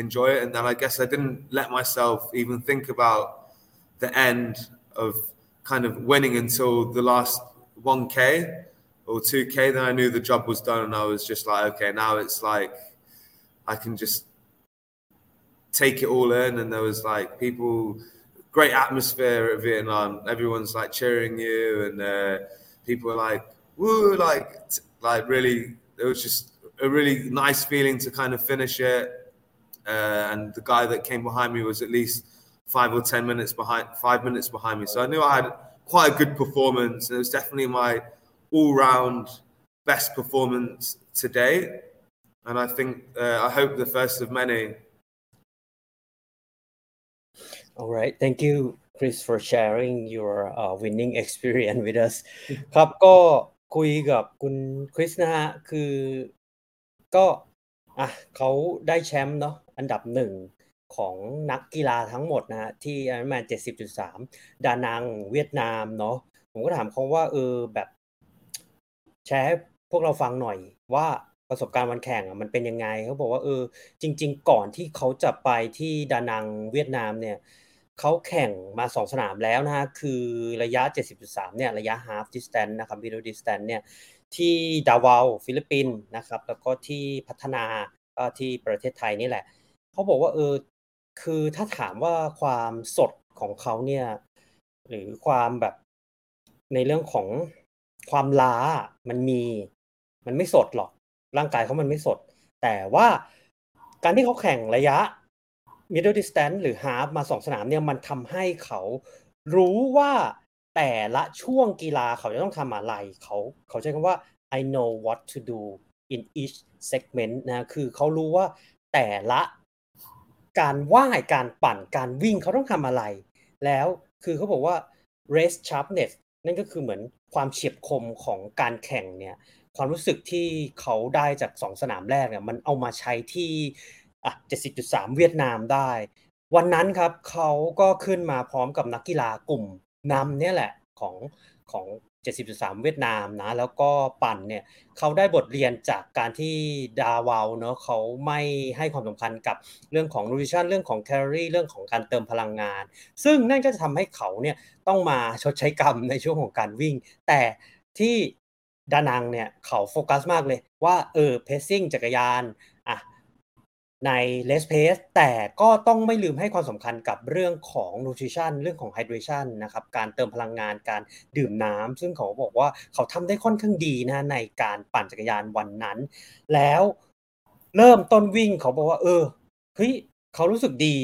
enjoy it. And then I guess I didn't let myself even think about the end of kind of winning until the last 1K or 2K. Then I knew the job was done and I was just like, okay, now it's like I can just take it all in. And there was like great atmosphere at Vietnam. Everyone's like cheering you and people are like, woo, like really, it was just a really nice feeling to kind of finish it. And the guy that came behind me was at least 5 minutes behind me. So I knew I had quite a good performance. And it was definitely my all-round best performance to date. And I think, I hope the first of many. All right. Thank you, Chris, for sharing your winning experience with us. ครับก็คุยกับคุณคริสนะฮะคือก็เขาได้แชมป์เนาะอันดับ1ของนักกีฬาทั้งหมดนะฮะที่ Ironman 70.3 ดานังเวียดนามเนาะผมก็ถามเขาว่าแบบแชร์ให้พวกเราฟังหน่อยว่าประสบการณ์วันแข่งมันเป็นยังไงเขาบอกว่าจริงๆก่อนที่เขาจะไปที่ดานังเวียดนามเนี่ยเขาแข่งมา2สนามแล้วนะฮะคือระยะ 70.3 เนี่ยระยะ half distance นะครับ middle distance เนี่ยที่ Davao ฟิลิปปินส์นะครับแล้วก็ที่พัฒนาที่ประเทศไทยนี่แหละเขาบอกว่าคือถ้าถามว่าความสดของเขาเนี่ยหรือความแบบในเรื่องของความล้ามันไม่สดหรอกร่างกายเขามันไม่สดแต่ว่าการที่เขาแข่งระยะ middle distance หรือ half มา2สนามเนี่ยมันทำให้เขารู้ว่าแต่ละช่วงกีฬาเขาจะต้องทำอะไรเขาใช้คำว่า I know what to do in each segment นะคือเขารู้ว่าแต่ละการว่ายการปั่นการวิ่งเขาต้องทำอะไรแล้วคือเขาบอกว่า race sharpness นั่นก็คือเหมือนความเฉียบคมของการแข่งเนี่ยความรู้สึกที่เขาได้จาก2สนามแรกเนี่ยมันเอามาใช้ที่70.3 เวียดนามได้วันนั้นครับเขาก็ขึ้นมาพร้อมกับนักกีฬากลุ่มนำเนี่ยแหละของ 70.3 เวียดนามนะแล้วก็ปั่นเนี่ยเขาได้บทเรียนจากการที่ดาวาวเนาะเขาไม่ให้ความสำคัญกับเรื่องของ nutrition เรื่องของแคลอรี่เรื่องของการเติมพลังงานซึ่งนั่นก็จะทำให้เขาเนี่ยต้องมาชดใช้กรรมในช่วงของการวิ่งแต่ที่ดานังเนี่ยเขาโฟกัสมากเลยว่าpacing จักรยานใน less pace แต่ก็ต้องไม่ลืมให้ความสำคัญกับเรื่องของ nutrition เรื่องของ hydration นะครับการเติมพลังงานการดื่มน้ำซึ่งเขาบอกว่าเขาทำได้ค่อนข้างดีนะในการปั่นจักรยานวันนั้นแล้วเริ่มต้นวิ่งเขาบอกว่าเฮ้ยเขารู้สึกดี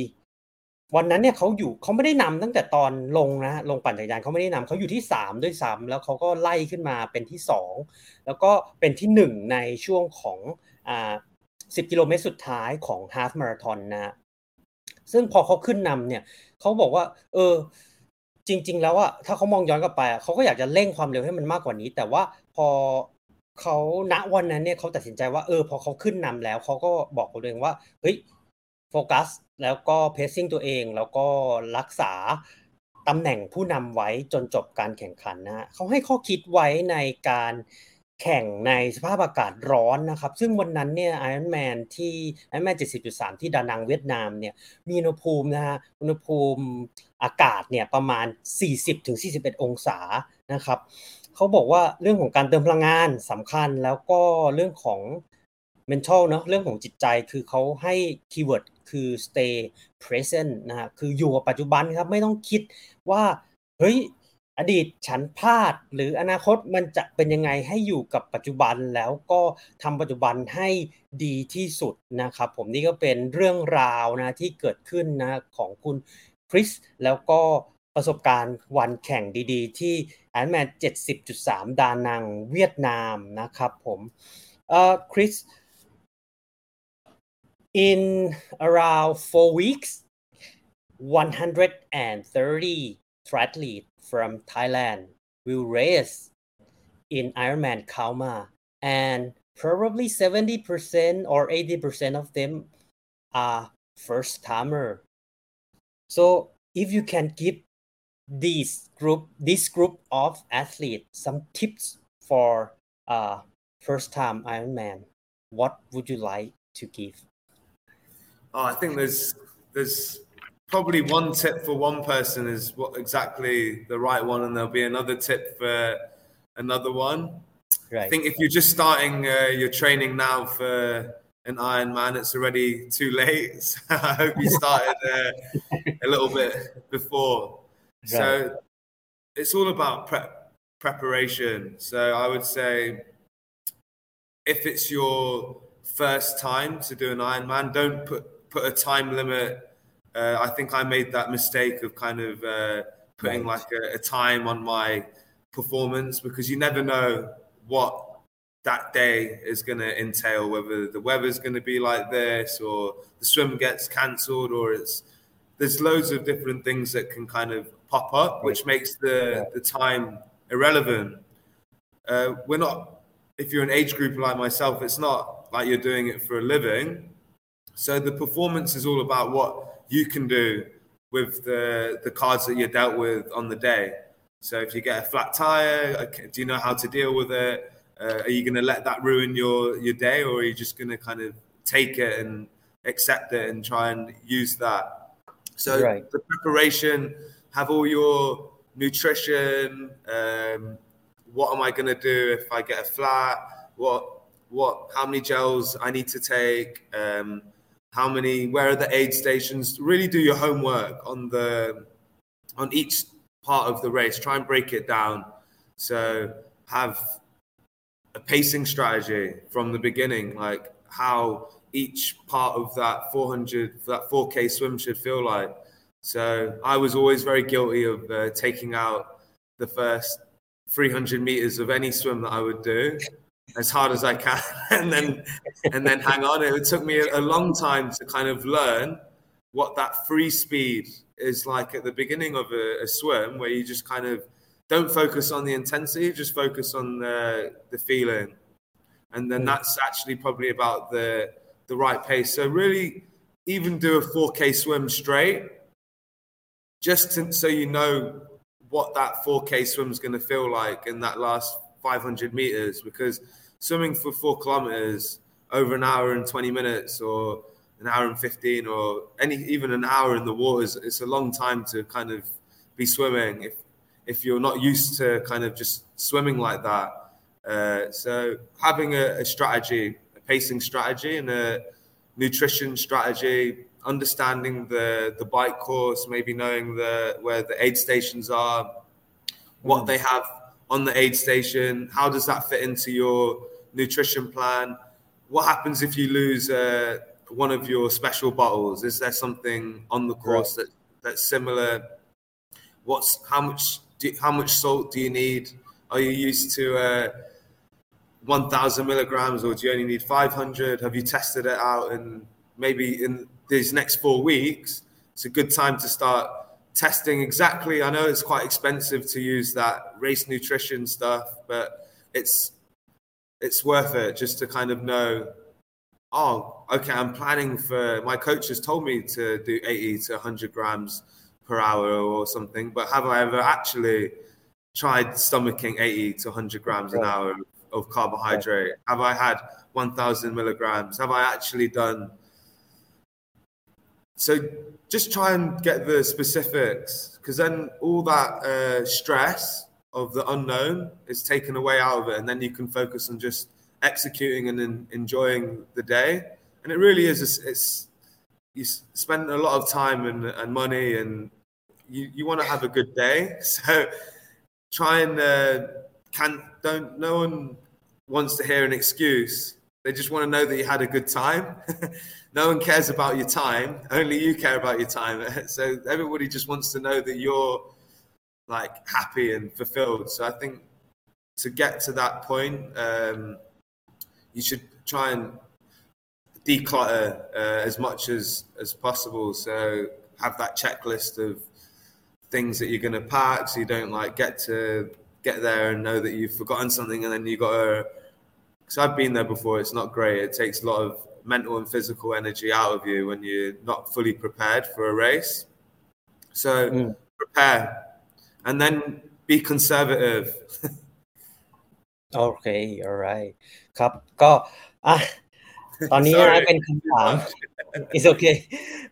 วันนั้นเนี่ยเขาไม่ได้นำตั้งแต่ตอนลงนะลงปั่นจักรยานเขาไม่ได้นำเขาอยู่ที่3ด้วยซ้ำแล้วเขาก็ไล่ขึ้นมาเป็นที่2แล้วก็เป็นที่1ในช่วงของ10กิโลเมตรสุดท้ายของฮาล์ฟมาราธอนนะซึ่งพอเขาขึ้นนำเนี่ยเขาบอกว่าจริงๆแล้วอะถ้าเขามองย้อนกลับไปเขาก็อยากจะเร่งความเร็วให้มันมากกว่านี้แต่ว่าพอเขาณวันนั้นเนี่ยเขาตัดสินใจว่าพอเขาขึ้นนำแล้วเขาก็บอกตัวเองว่าเฮ้ยโฟกัสแล้วก็เพซซิ่งตัวเองแล้วก็รักษาตำแหน่งผู้นำไว้จนจบการแข่งขันนะเขาให้ข้อคิดไว้ในการแข่งในสภาพอากาศร้อนนะครับซึ่งวันนั้นเนี่ย Ironman ที่ Ironman 70.3 ที่ดานังเวียดนามเนี่ยมีอุณหภูมินะฮะอุณหภูมิอากาศเนี่ยประมาณ 40-41 องศานะครับเขาบอกว่าเรื่องของการเติมพลังงานสำคัญแล้วก็เรื่องของ mental เนาะเรื่องของจิตใจคือเขาให้คีย์เวิร์ดคือ stay present นะฮะคืออยู่กับปัจจุบันครับไม่ต้องคิดว่าเฮ้ยอดีตฉันพลาดหรืออนาคตมันจะเป็นยังไงให้อยู่กับปัจจุบันแล้วก็ทำปัจจุบันให้ดีที่สุดนะครับผมนี่ก็เป็นเรื่องราวนะที่เกิดขึ้นนะของคุณ คริสแล้วก็ประสบการณ์วันแข่งดีๆที่ Ironman 70.3 ดานังเวียดนามนะครับผมChris in around 4 weeks 130 triathletes from Thailand will race in Ironman Khao Ma and probably 70% or 80% of them are first timer. So if you can give this group of athletes some tips for first time Ironman, what would you like to give? I think there's probably one tip for one person is what exactly the right one, and there'll be another tip for another one. Right. I think if you're just starting your training now for an Ironman, it's already too late. So I hope you started a little bit before. So it's all about preparation. So I would say if it's your first time to do an Ironman, don't put a time limit. I think I made that mistake of kind of putting like a time on my performance, because you never know what that day is going to entail, whether the weather's going to be like this or the swim gets cancelled, or there's loads of different things that can kind of pop up, which makes the time irrelevant. If you're an age group like myself, it's not like you're doing it for a living. So the performance is all about what you can do with the cards that you're dealt with on the day. So if you get a flat tire, do you know how to deal with it? Are you going to let that ruin your day, or are you just going to kind of take it and accept it and try and use that? So the preparation, have all your nutrition, what am I going to do if I get a flat, how many gels I need to take, where are the aid stations. Really do your homework on each part of the race. Try and break it down. So have a pacing strategy from the beginning, like how each part of that 4K swim should feel like. So I was always very guilty of taking out the first 300 meters of any swim that I would do as hard as I can, and then hang on. It took me a long time to kind of learn what that free speed is like at the beginning of a swim, where you just kind of don't focus on the intensity, just focus on the feeling. And then that's actually probably about the right pace. So really, even do a 4K swim straight, just so you know what that 4K swim is going to feel like in that last 500 meters, because swimming for 4 kilometers over an hour and 20 minutes or an hour and 15 or even an hour in the waters, it's a long time to kind of be swimming if you're not used to kind of just swimming like that. So having a strategy, a pacing strategy and a nutrition strategy, understanding the bike course, maybe knowing where the aid stations are, what they have on the aid station, how does that fit into your nutrition plan? What happens if you lose one of your special bottles? Is there something on the course that's similar? How much salt do you need? Are you used to 1,000 milligrams, or do you only need 500? Have you tested it out? And maybe in these next 4 weeks, it's a good time to start testing exactly. I know it's quite expensive to use that race nutrition stuff, but it's worth it just to kind of know, oh, okay, I'm planning for, my coach has told me to do 80 to 100 grams per hour or something, but have I ever actually tried stomaching 80 to 100 grams an hour of carbohydrate? Have I had 1,000 milligrams? Have I actually done? So just try and get the specifics, because then all that stress of the unknown is taken away out of it, and then you can focus on just executing and enjoying the day. And it really is, you spend a lot of time and money, and you want to have a good day. So try and no one wants to hear an excuse They just want to know that you had a good time. No one cares about your time. Only you care about your time. So everybody just wants to know that you're like happy and fulfilled. So I think to get to that point, you should try and declutter as much as possible. So have that checklist of things that you're going to pack, so you don't like get there and know that you've forgotten something, and then you got to, because I've been there before, it's not great. It takes a lot of mental and physical energy out of you when you're not fully prepared for a race. So prepare and then be conservative. โอเค all right ครับก็ตอนนี้นะเป็นคำถาม It's okay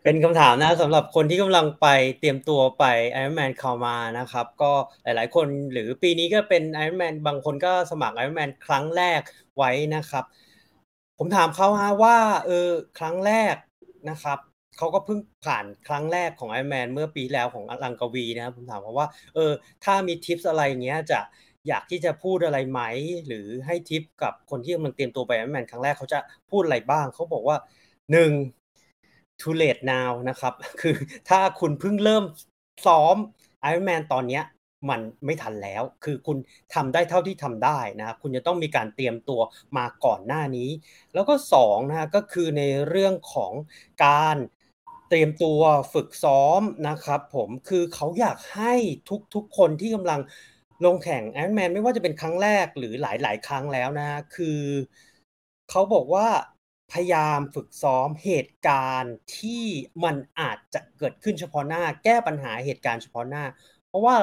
เป็นคำถามนะสำหรับคนที่กำลังไปเตรียมตัวไป Ironman เข้ามานะครับก็หลายๆคนหรือปีนี้ก็เป็น Ironman บางคนก็สมัคร Ironman ครั้งแรกไว้นะครับผมถามเขาฮะว่าครั้งแรกนะครับเขาก็เพิ่งผ่านครั้งแรกของ Ironman เมื่อปีแล้วของลังกาวีนะผมถามเขาว่าถ้ามีทิปส์อะไรอย่างเงี้ยจะอยากที่จะพูดอะไรไหมหรือให้ทิปกับคนที่กำลังเตรียมตัวไป Ironman ครั้งแรกเขาจะพูดอะไรบ้างเขาบอกว่า 1. Too late now นะครับคือถ้าคุณเพิ่งเริ่มซ้อม Ironman ตอนเนี้ยมันไม่ทันแล้วคือคุณทำได้เท่าที่ทำได้นะครับคุณจะต้องมีการเตรียมตัวมาก่อนหน้านี้แล้วก็2นะก็คือในเรื่องของการเตรียมตัวฝึกซ้อมนะครับผมคือเขาอยากให้ทุกคนที่กำลังลงแข่ง Ironman ไม่ว่าจะเป็นครั้งแรกหรือหลายๆครั้งแล้วนะคือเขาบอกว่าพยายามฝึกซ้อมเหตุการณ์ที่มันอาจจะเกิดขึ้นเฉพาะหน้าแก้ปัญหาเหตุการณ์เฉพาะหน้าเพราะว่า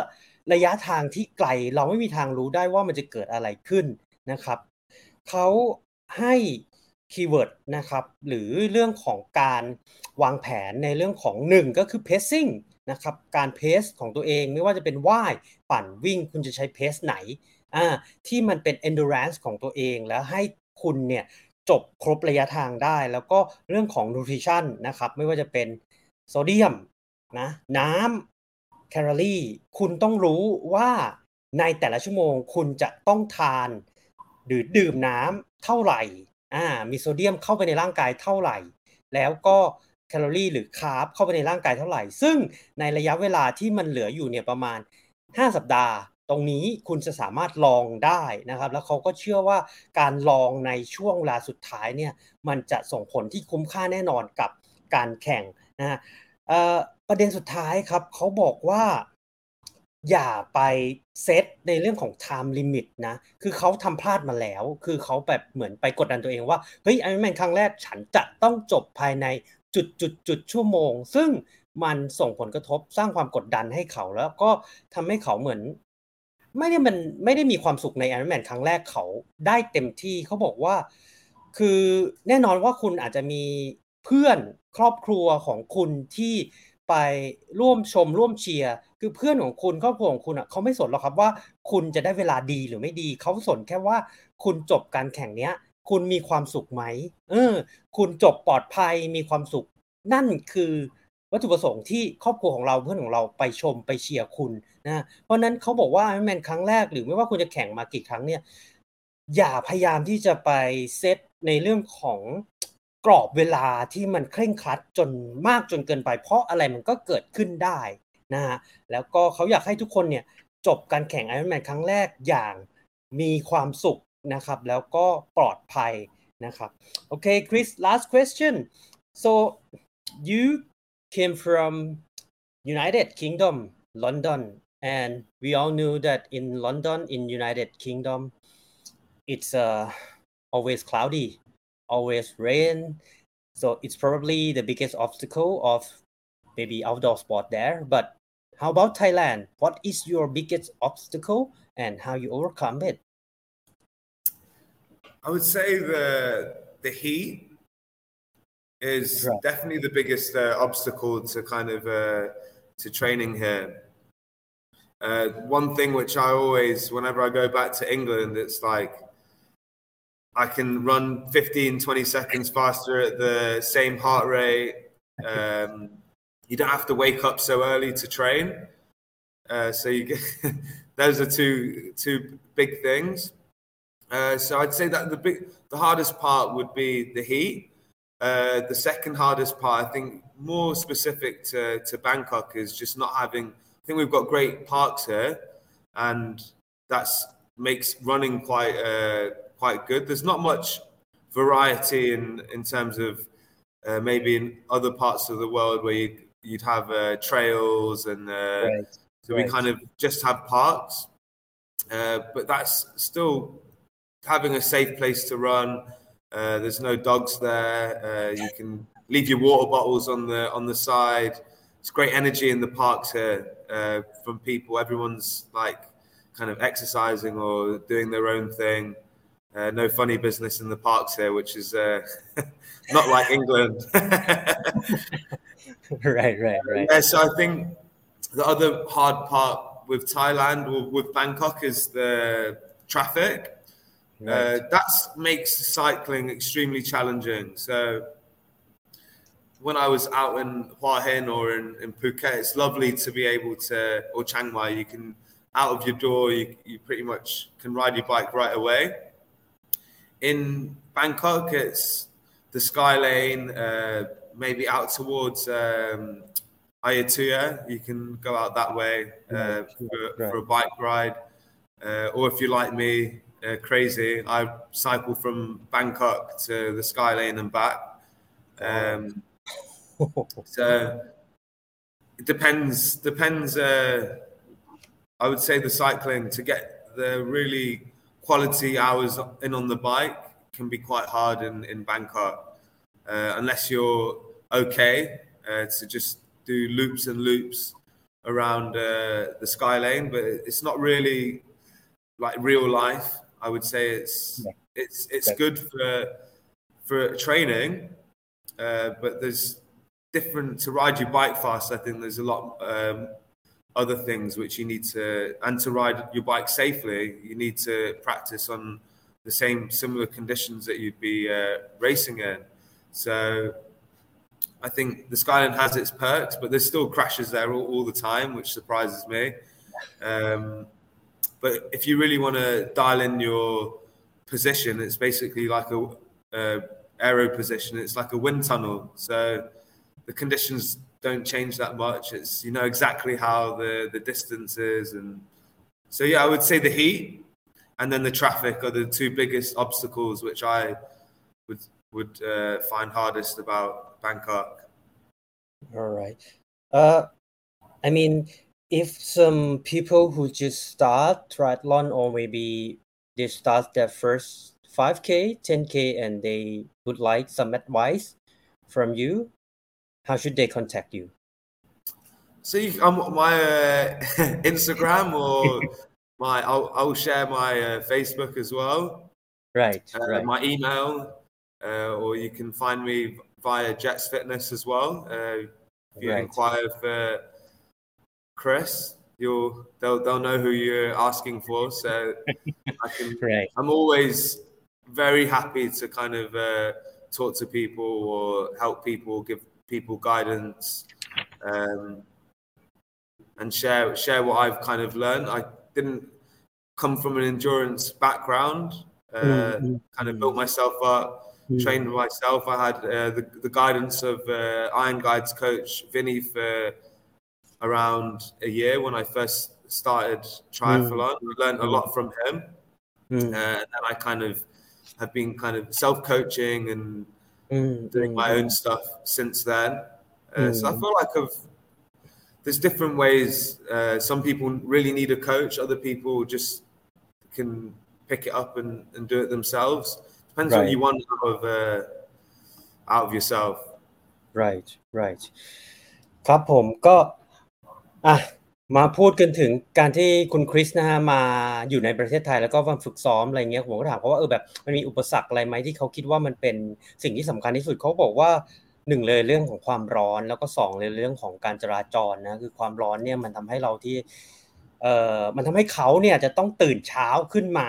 ระยะทางที่ไกลเราไม่มีทางรู้ได้ว่ามันจะเกิดอะไรขึ้นนะครับเขาให้คีย์เวิร์ดนะครับหรือเรื่องของการวางแผนในเรื่องของ1ก็คือ pacing นะครับการเพสของตัวเองไม่ว่าจะเป็นว่ายปั่นวิ่งคุณจะใช้เพสไหนที่มันเป็น endurance ของตัวเองแล้วให้คุณเนี่ยจบครบระยะทางได้แล้วก็เรื่องของ nutrition นะครับไม่ว่าจะเป็นโซเดียมนะน้ำแคลอรี่คุณต้องรู้ว่าในแต่ละชั่วโมงคุณจะต้องทานหรือดื่มน้ำเท่าไหร่มีโซเดียมเข้าไปในร่างกายเท่าไหร่แล้วก็แคลอรี่หรือคาร์บเข้าไปในร่างกายเท่าไหร่ซึ่งในระยะเวลาที่มันเหลืออยู่เนี่ยประมาณ5สัปดาห์ตรงนี้คุณจะสามารถลองได้นะครับแล้วเขาก็เชื่อว่าการลองในช่วงเวลาสุดท้ายเนี่ยมันจะส่งผลที่คุ้มค่าแน่นอนกับการแข่งนะฮะประเด็นสุดท้ายครับเขาบอกว่าอย่าไปเซตในเรื่องของ time limit นะคือเขาทำพลาดมาแล้วคือเขาแบบเหมือนไปกดดันตัวเองว่าเฮ้ย Ironman ครั้งแรกฉันจะต้องจบภายในจุดชั่วโมงซึ่งมันส่งผลกระทบสร้างความกดดันให้เขาแล้วก็ทำให้เขาเหมือนไม่ได้มีความสุขใน Ironman ครั้งแรกเขาได้เต็มที่เขาบอกว่าคือแน่นอนว่าคุณอาจจะมีเพื่อนครอบครัวของคุณที่ไปร่วมชมร่วมเชียร์คือเพื่อนของคุณครอบครัวของคุณอ่ะเขาไม่สนหรอกครับว่าคุณจะได้เวลาดีหรือไม่ดีเขาสนแค่ว่าคุณจบการแข่งเนี้ยคุณมีความสุขไหมคุณจบปลอดภัยมีความสุขนั่นคือวัตถุประสงค์ที่ครอบครัวของเราเพื่อนของเราไปชมไปเชียร์คุณนะเพราะนั้นเขาบอกว่า Ironman ครั้งแรกหรือไม่ว่าคุณจะแข่งมากี่ครั้งเนี่ยอย่าพยายามที่จะไปเซตในเรื่องของกรอบเวลาที่มันเคร่งครัดจนมากจนเกินไปเพราะอะไรมันก็เกิดขึ้นได้นะฮะแล้วก็เขาอยากให้ทุกคนเนี่ยจบการแข่ง Ironman ครั้งแรกอย่างมีความสุขนะครับแล้วก็ปลอดภัยนะครับโอเค Chris last question so you came from United Kingdom London and we all knew that in London in United Kingdom it's always cloudy always rain so it's probably the biggest obstacle of maybe outdoor sport there but how about Thailand what is your biggest obstacle and how you overcome it I would say the heat is right. Definitely the biggest obstacle to kind of to training here one thing which I always whenever I go back to England it's like I can run 15, 20 seconds faster at the same heart rate. You don't have to wake up so early to train. So you get those are two big things. So I'd say that the hardest part would be the heat. The second hardest part, I think, more specific to Bangkok, is just not having. I think we've got great parks here, and that's makes running quite good. There's not much variety in terms of maybe in other parts of the world where you'd have trails and we kind of just have parks. But that's still having a safe place to run. There's no dogs there. You can leave your water bottles on the side. It's great energy in the parks here from people. Everyone's like kind of exercising or doing their own thing. No funny business in the parks here, which is not like England. Right. Yeah, so I think the other hard part with Thailand or with Bangkok is the traffic. That makes cycling extremely challenging. So when I was out in Hua Hin or in Phuket, it's lovely to be able to, or Chiang Mai, you can, out of your door, you pretty much can ride your bike right away. In Bangkok, it's the Sky Lane, maybe out towards Ayutthaya. You can go out that way for a bike ride. Or if you like me, crazy, I cycle from Bangkok to the Sky Lane and back. So it depends. I would say the cycling, to get the really quality hours in on the bike can be quite hard in Bangkok, unless you're okay to just do loops and loops around the Sky Lane. But it's not really like real life. I would say it's good for training, but there's different to ride your bike fast. I think there's a lot other things which you need to, and to ride your bike safely, you need to practice on the similar conditions that you'd be racing in. So I think the Skyline has its perks, but there's still crashes there all the time, which surprises me. But if you really want to dial in your position, it's basically like a aero position. It's like a wind tunnel. So the conditions don't change that much. It's, you know, exactly how the distance is. And so, yeah, I would say the heat and then the traffic are the two biggest obstacles which I would find hardest about Bangkok. All right. I mean, if some people who just start triathlon, or maybe they start their first 5K, 10K, and they would like some advice from you, how should they contact you? So on my Instagram, or I'll share my Facebook as well. Right. My email, or you can find me via Jets Fitness as well. If you inquire for Chris, they'll know who you're asking for. So I'm always very happy to kind of talk to people or help people, give people guidance, and share what I've kind of learned. I didn't come from an endurance background. Kind of built myself up, trained myself. I had the guidance of Iron Guides coach Vinny for around a year when I first started triathlon. I learned a lot from him. And then I kind of have been kind of self-coaching and doing my own stuff since then. So I feel like there's different ways. Some people really need a coach. Other people just can pick it up and do it themselves. Depends what you want out of yourself. Right. ครับผมก็มาพูดกันถึงการที่คุณคริสนะฮะมาอยู่ในประเทศไทยแล้วก็ฝึกซ้อมอะไรเงี้ยผมก็ถามเพราะว่าแบบมันมีอุปสรรคอะไรไหมที่เขาคิดว่ามันเป็นสิ่งที่สำคัญที่สุดเขาบอกว่าหนึ่งเลยเรื่องของความร้อนแล้วก็สองเลยเรื่องของการจราจรนะคือความร้อนเนี่ยมันทำให้เราที่มันทำให้เขาเนี่ยจะต้องตื่นเช้าขึ้นมา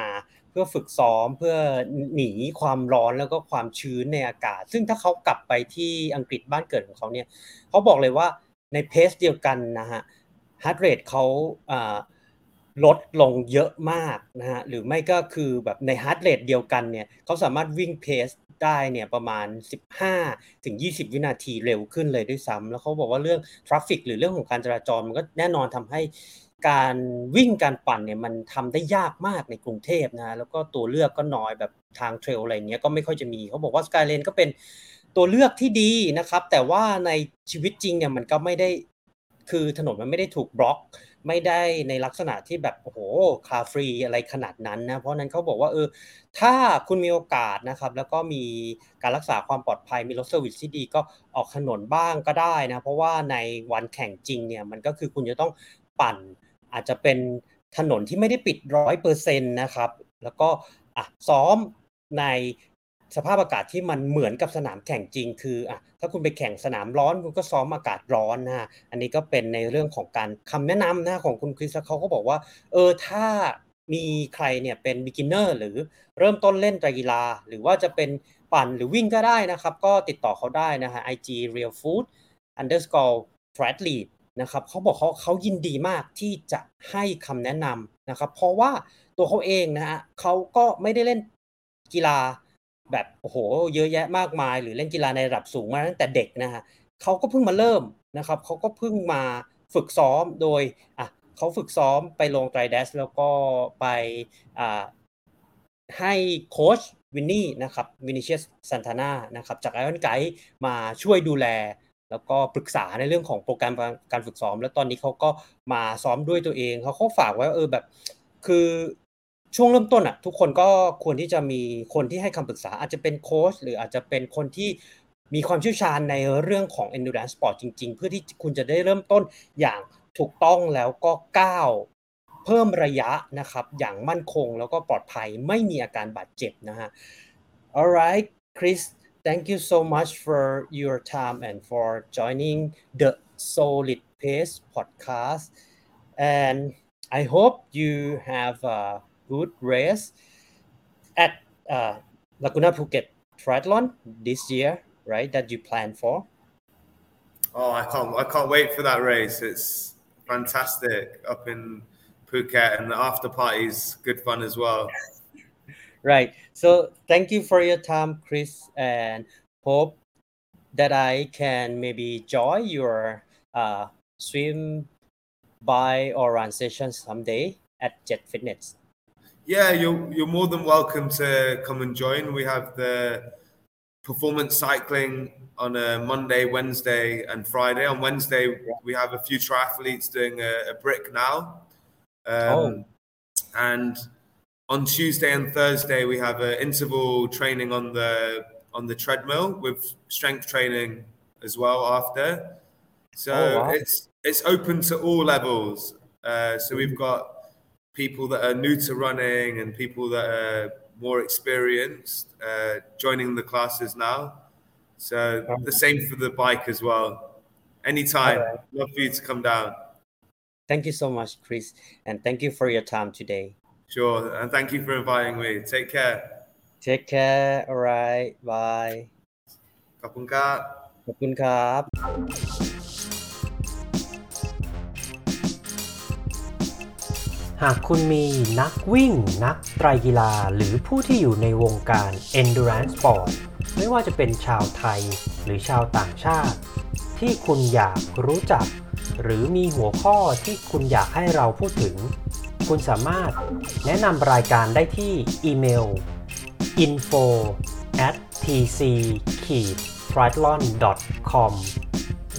เพื่อฝึกซ้อมเพื่อหนีความร้อนแล้วก็ความชื้นในอากาศซึ่งถ้าเขากลับไปที่อังกฤษบ้านเกิดของเขาเนี่ยเขาบอกเลยว่าในเพสเดียวกันนะฮะฮาร์ทเรทเขา ลดลงเยอะมากนะฮะหรือไม่ก็คือแบบในฮาร์ทเรทเดียวกันเนี่ยเขาสามารถวิ่งเพสได้เนี่ยประมาณ 15-20 วินาทีเร็วขึ้นเลยด้วยซ้ำแล้วเขาบอกว่าเรื่องทราฟฟิกหรือเรื่องของการจราจรมันก็แน่นอนทำให้การวิ่งการปั่นเนี่ยมันทำได้ยากมากในกรุงเทพนะแล้วก็ตัวเลือกก็น้อยแบบทางเทรลอะไรเงี้ยก็ไม่ค่อยจะมีเขาบอกว่า Sky Lane ก็เป็นตัวเลือกที่ดีนะครับแต่ว่าในชีวิตจริงเนี่ยมันก็ไม่ได้คือถนนมันไม่ได้ถูกบล็อกไม่ได้ในลักษณะที่แบบโอ้โหคาร์ฟรีอะไรขนาดนั้นนะเพราะนั้นเขาบอกว่าถ้าคุณมีโอกาสนะครับแล้วก็มีการรักษาความปลอดภัยมีรถเซอร์วิสที่ดีก็ออกถนนบ้างก็ได้นะเพราะว่าในวันแข่งจริงเนี่ยมันก็คือคุณจะต้องปั่นอาจจะเป็นถนนที่ไม่ได้ปิด 100% นะครับแล้วก็ซ้อมในสภาพอากาศที่มันเหมือนกับสนามแข่งจริงคือถ้าคุณไปแข่งสนามร้อนคุณก็ซ้อมอากาศร้อนนะอันนี้ก็เป็นในเรื่องของการคำแนะนำนะของคุณคริสเขาก็บอกว่าถ้ามีใครเนี่ยเป็น beginner หรือเริ่มต้นเล่นกีฬาหรือว่าจะเป็นปั่นหรือวิ่งก็ได้นะครับก็ติดต่อเขาได้นะฮะ IG Real Food _Triathlete นะครับเขาบอกเขายินดีมากที่จะให้คำแนะนำนะครับเพราะว่าตัวเขาเองนะฮะเขาก็ไม่ได้เล่นกีฬาแบบโอ้โหเยอะแยะมากมายหรือเล่นกีฬาในระดับสูงมาตั้งแต่เด็กนะฮะเขาก็เพิ่งมาเริ่มนะครับเขาก็เพิ่งมาฝึกซ้อมโดยเขาฝึกซ้อมไปลง Tri-Dash แล้วก็ไปให้โค้ชวินนี่นะครับวินิเชียสซันทาน่านะครับจาก Iron Guides มาช่วยดูแลแล้วก็ปรึกษาในเรื่องของโปรแกรมการฝึกซ้อมแล้วตอนนี้เขาก็มาซ้อมด้วยตัวเองเขาฝากไว้แบบคือช่วงเริ่มต้นทุกคนก็ควรที่จะมีคนที่ให้คำปรึกษาอาจจะเป็นโค้ชหรืออาจจะเป็นคนที่มีความเชี่ยวชาญในเรื่องของ endurance sport จริงๆเพื่อที่คุณจะได้เริ่มต้นอย่างถูกต้องแล้วก็ก้าวเพิ่มระยะนะครับอย่างมั่นคงแล้วก็ปลอดภัยไม่มีอาการบาดเจ็บนะฮะ Alright Chris thank you so much for your time and for joining the Solid Pace podcast and I hope you have good race at Laguna Phuket Triathlon this year, right? That you plan for? Oh, I can't wait for that race. It's fantastic up in Phuket, and the after party is good fun as well. Right. So thank you for your time, Chris, and hope that I can maybe join your swim, bike, or run session someday at Jet Fitness.Yeah, you're more than welcome to come and join. We have the performance cycling on a Monday, Wednesday, and Friday. On Wednesday, we have a few triathletes doing a brick now. And on Tuesday and Thursday, we have an interval training on the treadmill with strength training as well after. So it's open to all levels. So we've got people that are new to running and people that are more experienced joining the classes now. So the same for the bike as well. Anytime, love for you to come down. Thank you so much, Chris. And thank you for your time today. Sure. And thank you for inviting me. Take care. Take care. All right. Bye. ขอบคุณครับขอบคุณครับหากคุณมีนักวิ่งนักไตรกีฬาหรือผู้ที่อยู่ในวงการ Endurance Sport ไม่ว่าจะเป็นชาวไทยหรือชาวต่างชาติที่คุณอยากรู้จักหรือมีหัวข้อที่คุณอยากให้เราพูดถึงคุณสามารถแนะนำรายการได้ที่อีเมล info@tc-triathlon.com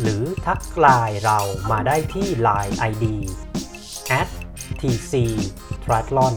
หรือทักไลน์เรามาได้ที่ Line ID @TCtriathlon